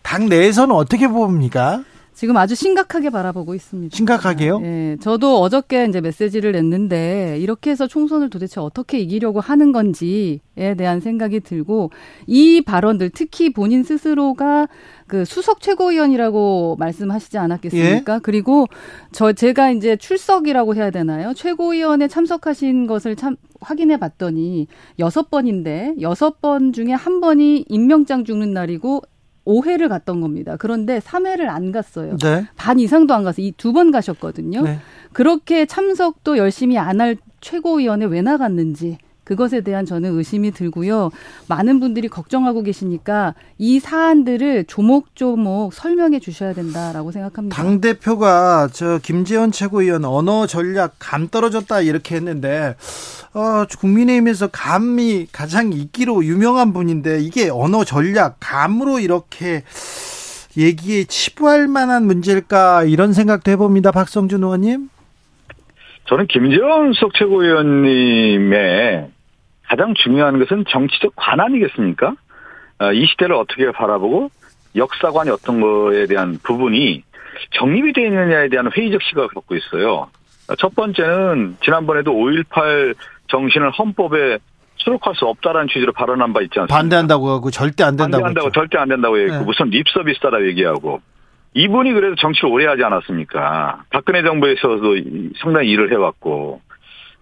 당 내에서는 어떻게 봅니까? 지금 아주 심각하게 바라보고 있습니다. 심각하게요? 네, 저도 어저께 이제 메시지를 냈는데, 이렇게 해서 총선을 도대체 어떻게 이기려고 하는 건지에 대한 생각이 들고, 이 발언들, 특히 본인 스스로가 그 수석 최고위원이라고 말씀하시지 않았겠습니까? 예? 그리고 저 제가 이제 출석이라고 해야 되나요? 최고위원에 참석하신 것을 참 확인해 봤더니 여섯 번인데 여섯 번 중에 한 번이 임명장 죽는 날이고 오 회를 갔던 겁니다. 그런데 삼 회를 안 갔어요. 네. 반 이상도 안 가서 이 두 번 가셨거든요. 네. 그렇게 참석도 열심히 안 할 최고위원회 왜 나갔는지 그것에 대한 저는 의심이 들고요. 많은 분들이 걱정하고 계시니까 이 사안들을 조목조목 설명해 주셔야 된다라고 생각합니다. 당대표가 저 김재원 최고위원 언어 전략 감 떨어졌다 이렇게 했는데 어, 국민의힘에서 감이 가장 이끼로 유명한 분인데 이게 언어 전략 감으로 이렇게 얘기에 치부할 만한 문제일까 이런 생각도 해봅니다. 박성준 의원님. 저는 김재원 수석 최고위원님의 가장 중요한 것은 정치적 관안이겠습니까? 이 시대를 어떻게 바라보고 역사관이 어떤 거에 대한 부분이 정립이 되어 있느냐에 대한 회의적 시각을 갖고 있어요. 첫 번째는 지난번에도 오일팔 정신을 헌법에 수록할 수 없다라는 취지로 발언한 바 있지 않습니까? 반대한다고 하고 절대 안 된다고 반대한다고 했죠. 절대 안 된다고 얘기하고 네. 무슨 립서비스다라고 얘기하고. 이분이 그래도 정치를 오래 하지 않았습니까? 박근혜 정부에서도 상당히 일을 해왔고.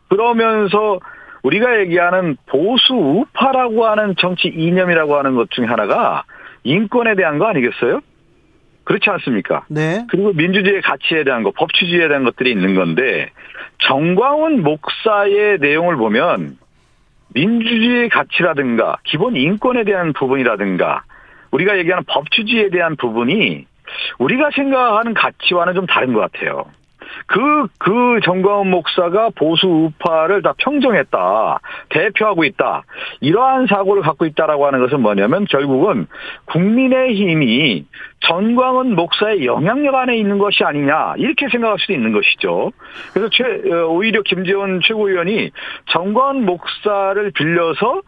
그러면서 우리가 얘기하는 보수 우파라고 하는 정치 이념이라고 하는 것 중에 하나가 인권에 대한 거 아니겠어요? 그렇지 않습니까? 네. 그리고 민주주의의 가치에 대한 거, 법치주의에 대한 것들이 있는 건데 정광훈 목사의 내용을 보면 민주주의의 가치라든가 기본 인권에 대한 부분이라든가 우리가 얘기하는 법치주의에 대한 부분이 우리가 생각하는 가치와는 좀 다른 것 같아요. 그, 그 정광훈 목사가 보수 우파를 다 평정했다. 대표하고 있다. 이러한 사고를 갖고 있다라고 하는 것은 뭐냐면 결국은 국민의힘이 전광훈 목사의 영향력 안에 있는 것이 아니냐 이렇게 생각할 수도 있는 것이죠. 그래서 최, 오히려 김재원 최고위원이 전광훈 목사를 빌려서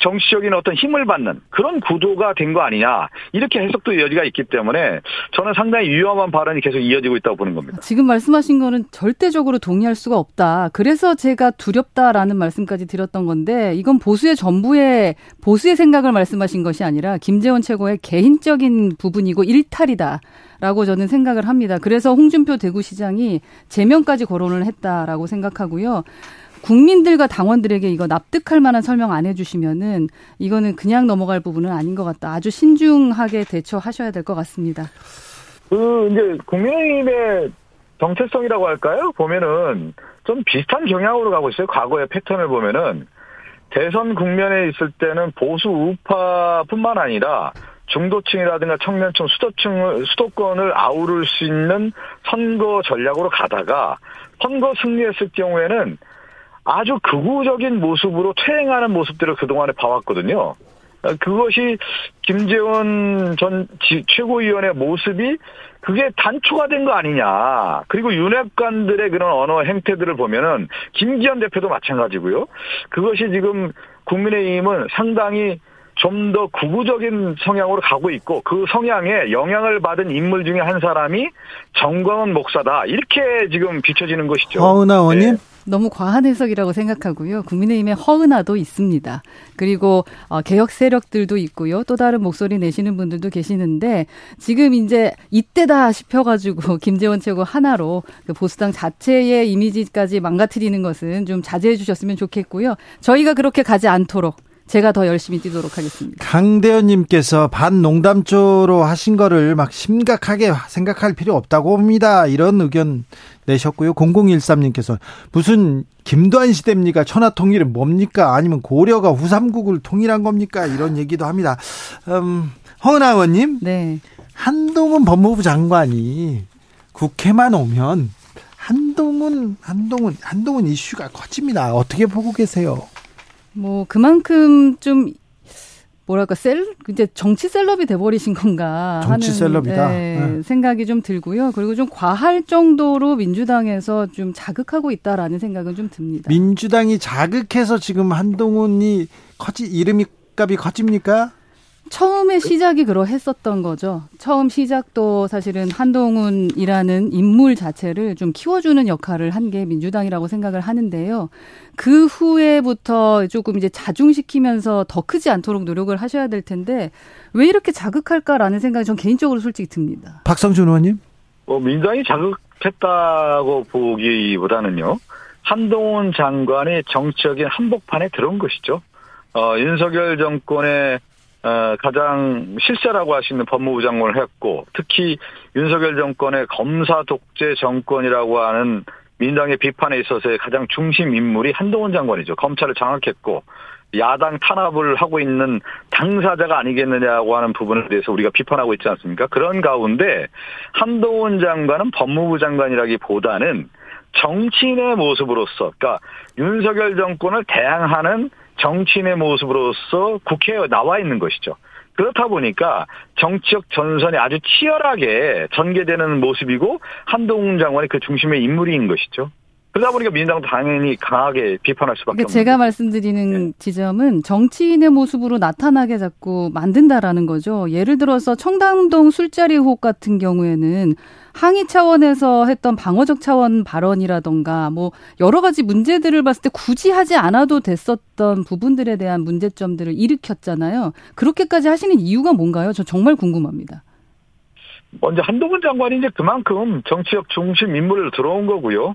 정치적인 어떤 힘을 받는 그런 구도가 된 거 아니냐 이렇게 해석도 여지가 있기 때문에 저는 상당히 위험한 발언이 계속 이어지고 있다고 보는 겁니다. 지금 말씀하신 거는 절대적으로 동의할 수가 없다. 그래서 제가 두렵다라는 말씀까지 드렸던 건데 이건 보수의 전부의 보수의 생각을 말씀하신 것이 아니라 김재원 최고의 개인적인 부분이고 일탈이다. 라고 저는 생각을 합니다. 그래서 홍준표 대구시장이 제명까지 거론을 했다라고 생각하고요. 국민들과 당원들에게 이거 납득할 만한 설명 안 해주시면은 이거는 그냥 넘어갈 부분은 아닌 것 같다. 아주 신중하게 대처하셔야 될 것 같습니다. 그 이제 국민의힘의 정체성이라고 할까요? 보면은 좀 비슷한 경향으로 가고 있어요. 과거의 패턴을 보면은 대선 국면에 있을 때는 보수 우파뿐만 아니라 중도층이라든가 청년층, 수도층을, 수도권을 아우를 수 있는 선거 전략으로 가다가 선거 승리했을 경우에는 아주 극우적인 모습으로 퇴행하는 모습들을 그동안에 봐왔거든요. 그것이 김재원 전 최고위원의 모습이 그게 단초가 된 거 아니냐. 그리고 윤핵관들의 그런 언어 행태들을 보면은 김기현 대표도 마찬가지고요. 그것이 지금 국민의힘은 상당히 좀 더 극우적인 성향으로 가고 있고 그 성향에 영향을 받은 인물 중에 한 사람이 정광훈 목사다. 이렇게 지금 비춰지는 것이죠. 허은아 의원님. 네. 너무 과한 해석이라고 생각하고요. 국민의힘의 허은아도 있습니다. 그리고 개혁 세력들도 있고요. 또 다른 목소리 내시는 분들도 계시는데 지금 이제 이때다 싶어가지고 김재원 최고 하나로 보수당 자체의 이미지까지 망가뜨리는 것은 좀 자제해 주셨으면 좋겠고요. 저희가 그렇게 가지 않도록 제가 더 열심히 뛰도록 하겠습니다. 강대현님께서 반농담조로 하신 거를 막 심각하게 생각할 필요 없다고 봅니다. 이런 의견 내셨고요. 공공일삼님께서 무슨 김두한 시대입니까? 천하통일은 뭡니까? 아니면 고려가 후삼국을 통일한 겁니까? 이런 얘기도 합니다. 음, 허은아 의원님. 네. 한동훈 법무부 장관이 국회만 오면 한동훈, 한동훈, 한동훈 이슈가 커집니다. 어떻게 보고 계세요? 뭐 그만큼 좀 뭐랄까 셀 이제 정치 셀럽이 돼버리신 건가 하는 정치 셀럽이다. 네, 네. 생각이 좀 들고요. 그리고 좀 과할 정도로 민주당에서 좀 자극하고 있다라는 생각은 좀 듭니다. 민주당이 자극해서 지금 한동훈이 커지 이름이 값이 커집니까? 처음에 시작이 그러했었던 거죠. 처음 시작도 사실은 한동훈이라는 인물 자체를 좀 키워주는 역할을 한 게 민주당이라고 생각을 하는데요. 그 후에부터 조금 이제 자중시키면서 더 크지 않도록 노력을 하셔야 될 텐데 왜 이렇게 자극할까라는 생각이 전 개인적으로 솔직히 듭니다. 박성준 의원님. 어, 민주당이 자극했다고 보기보다는요. 한동훈 장관의 정치적인 한복판에 들어온 것이죠. 어, 윤석열 정권의 가장 실세라고 하시는 법무부 장관을 했고, 특히 윤석열 정권의 검사 독재 정권이라고 하는 민주당의 비판에 있어서의 가장 중심 인물이 한동훈 장관이죠. 검찰을 장악했고 야당 탄압을 하고 있는 당사자가 아니겠느냐고 하는 부분에 대해서 우리가 비판하고 있지 않습니까? 그런 가운데 한동훈 장관은 법무부 장관이라기보다는 정치인의 모습으로서, 그러니까 윤석열 정권을 대항하는 정치인의 모습으로서 국회에 나와 있는 것이죠. 그렇다 보니까 정치적 전선이 아주 치열하게 전개되는 모습이고 한동훈 장관이 그 중심의 인물인 것이죠. 그러다 보니까 민주당도 당연히 강하게 비판할 수밖에 그러니까 없는 제가 거죠. 말씀드리는 네. 지점은 정치인의 모습으로 나타나게 자꾸 만든다라는 거죠. 예를 들어서 청담동 술자리 의혹 같은 경우에는 항의 차원에서 했던 방어적 차원 발언이라던가 뭐 여러 가지 문제들을 봤을 때 굳이 하지 않아도 됐었던 부분들에 대한 문제점들을 일으켰잖아요. 그렇게까지 하시는 이유가 뭔가요? 저 정말 궁금합니다. 먼저 한동훈 장관이 이제 그만큼 정치적 중심 인물로 들어온 거고요.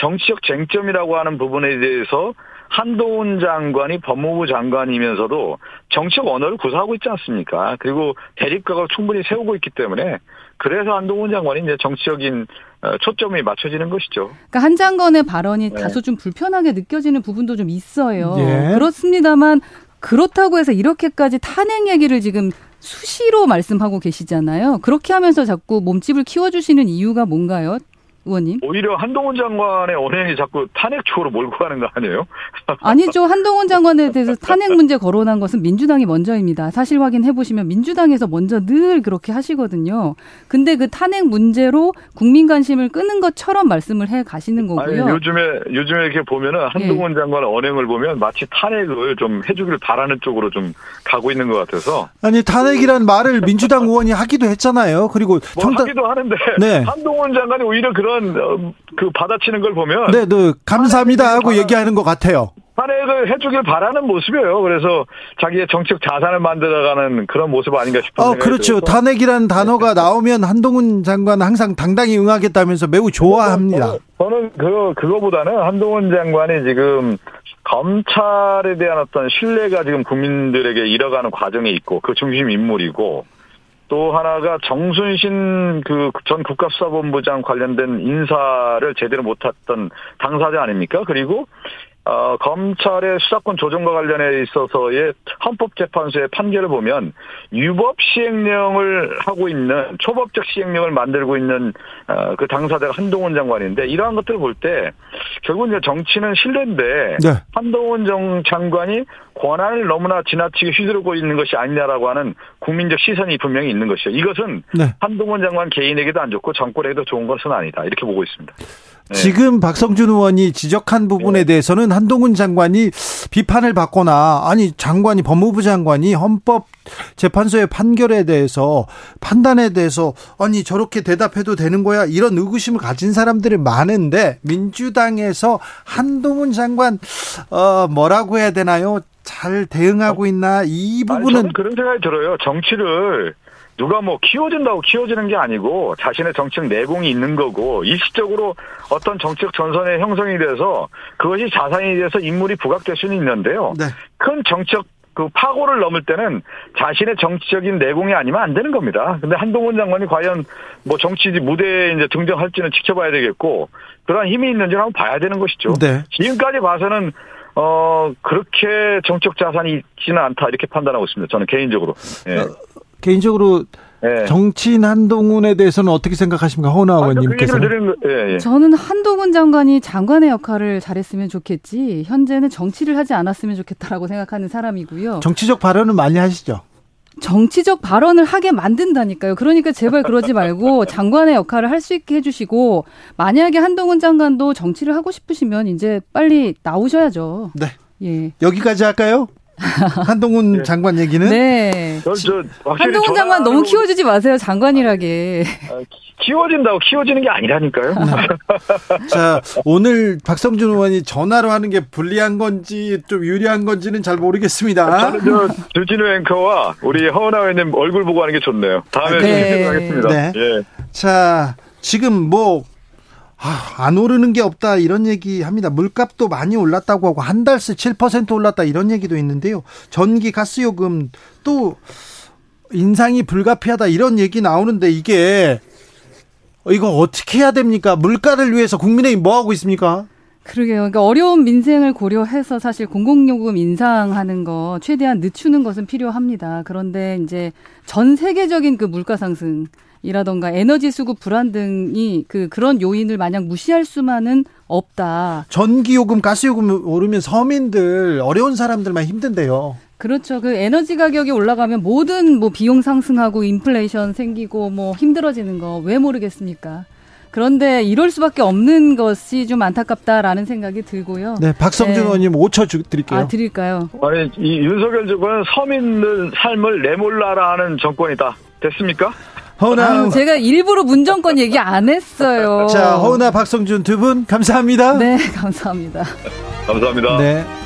정치적 쟁점이라고 하는 부분에 대해서 한동훈 장관이 법무부 장관이면서도 정치적 언어를 구사하고 있지 않습니까? 그리고 대립각을 충분히 세우고 있기 때문에 그래서 한동훈 장관이 이제 정치적인 초점이 맞춰지는 것이죠. 그러니까 한 장관의 발언이 네. 다소 좀 불편하게 느껴지는 부분도 좀 있어요. 예. 그렇습니다만 그렇다고 해서 이렇게까지 탄핵 얘기를 지금 수시로 말씀하고 계시잖아요. 그렇게 하면서 자꾸 몸집을 키워주시는 이유가 뭔가요? 의원님? 오히려 한동훈 장관의 언행이 자꾸 탄핵 쪽으로 몰고 가는 거 아니에요? 아니죠. 한동훈 장관에 대해서 탄핵 문제 거론한 것은 민주당이 먼저입니다. 사실 확인해보시면 민주당에서 먼저 늘 그렇게 하시거든요. 근데 그 탄핵 문제로 국민 관심을 끄는 것처럼 말씀을 해 가시는 거고요. 아니, 요즘에, 요즘에 이렇게 보면은 한동훈 네. 장관의 언행을 보면 마치 탄핵을 좀 해주기를 바라는 쪽으로 좀 가고 있는 것 같아서. 아니, 탄핵이란 말을 민주당 의원이 하기도 했잖아요. 그리고 정당. 뭐 하기도 하는데. 네. 한동훈 장관이 오히려 그런 그 받아치는 걸 보면 네, 네 감사합니다 하고 바라, 얘기하는 것 같아요. 탄핵을 해주길 바라는 모습이에요. 그래서 자기의 정치적 자산을 만들어가는 그런 모습 아닌가 싶은 어, 생각이 그렇죠. 들어서. 탄핵이라는 단어가 나오면 한동훈 장관은 항상 당당히 응하겠다면서 매우 좋아합니다. 저는, 저는 그거, 그거보다는 한동훈 장관이 지금 검찰에 대한 어떤 신뢰가 지금 국민들에게 잃어가는 과정에 있고 그 중심 인물이고 또 하나가 정순신 그 전 국가수사본부장 관련된 인사를 제대로 못했던 당사자 아닙니까? 그리고 어, 검찰의 수사권 조정과 관련해 있어서의 헌법재판소의 판결을 보면 유법 시행령을 하고 있는 초법적 시행령을 만들고 있는 어, 그 당사자가 한동훈 장관인데 이러한 것들을 볼 때 결국은 이제 정치는 신뢰인데 네. 한동훈 정 장관이 권한을 너무나 지나치게 휘두르고 있는 것이 아니냐라고 하는 국민적 시선이 분명히 있는 것이죠. 이것은 네. 한동훈 장관 개인에게도 안 좋고 정권에게도 좋은 것은 아니다. 이렇게 보고 있습니다. 네. 지금 박성준 의원이 지적한 부분에 대해서는 한동훈 장관이 비판을 받거나 아니 장관이 법무부 장관이 헌법재판소의 판결에 대해서 판단에 대해서 아니 저렇게 대답해도 되는 거야 이런 의구심을 가진 사람들이 많은데 민주당에서 한동훈 장관 어 뭐라고 해야 되나요? 잘 대응하고 있나 이 부분은 아니, 저는 그런 생각이 들어요. 정치를 누가 뭐 키워준다고 키워지는 게 아니고 자신의 정치적 내공이 있는 거고 일시적으로 어떤 정치적 전선의 형성이 돼서 그것이 자산이 돼서 인물이 부각될 수는 있는데요. 네. 큰 정치적 그 파고를 넘을 때는 자신의 정치적인 내공이 아니면 안 되는 겁니다. 근데 한동훈 장관이 과연 뭐 정치 무대에 이제 등장할지는 지켜봐야 되겠고 그러한 힘이 있는지는 한번 봐야 되는 것이죠. 네. 지금까지 봐서는 어 그렇게 정치적 자산이 있지는 않다 이렇게 판단하고 있습니다. 저는 개인적으로. 예. 어. 개인적으로 네. 정치인 한동훈에 대해서는 어떻게 생각하십니까? 허은아 의원님께서. 예, 예. 저는 한동훈 장관이 장관의 역할을 잘했으면 좋겠지 현재는 정치를 하지 않았으면 좋겠다라고 생각하는 사람이고요. 정치적 발언은 많이 하시죠? 정치적 발언을 하게 만든다니까요. 그러니까 제발 그러지 말고 장관의 역할을 할 수 있게 해주시고 만약에 한동훈 장관도 정치를 하고 싶으시면 이제 빨리 나오셔야죠. 네. 예. 여기까지 할까요? 한동훈 네. 장관 얘기는? 네. 저, 저 한동훈 장관 너무 키워주지 마세요, 장관이라게. 키워진다고 키워지는 게 아니라니까요. 자, 오늘 박성준 의원이 전화로 하는 게 불리한 건지 좀 유리한 건지는 잘 모르겠습니다. 저는 저 주진우 앵커와 우리 허은아 의원님 얼굴 보고 하는 게 좋네요. 다음에 네. 좀 하겠습니다. 네. 예. 자, 지금 뭐 아, 안 오르는 게 없다 이런 얘기합니다. 물값도 많이 올랐다고 하고 한 달새 칠 퍼센트 올랐다 이런 얘기도 있는데요. 전기, 가스요금 또 인상이 불가피하다 이런 얘기 나오는데 이게 이거 어떻게 해야 됩니까? 물가를 위해서 국민의힘 뭐 하고 있습니까? 그러게요. 그러니까 어려운 민생을 고려해서 사실 공공요금 인상하는 거 최대한 늦추는 것은 필요합니다. 그런데 이제 전 세계적인 그 물가 상승 이라던가 에너지 수급 불안 등이 그 그런 요인을 마냥 무시할 수만은 없다. 전기요금, 가스요금 오르면 서민들, 어려운 사람들만 힘든데요. 그렇죠. 그 에너지 가격이 올라가면 모든 뭐 비용 상승하고 인플레이션 생기고 뭐 힘들어지는 거 왜 모르겠습니까? 그런데 이럴 수밖에 없는 것이 좀 안타깝다라는 생각이 들고요. 네, 박성준 의원님 네. 오 초 드릴게요. 아, 드릴까요? 아니, 이 윤석열 정권은 서민들 삶을 내몰라라 하는 정권이다. 됐습니까? 허은아, 제가 일부러 문정권 얘기 안 했어요. 자, 허은아, 박성준 두 분 감사합니다. 네, 감사합니다. 감사합니다. 네.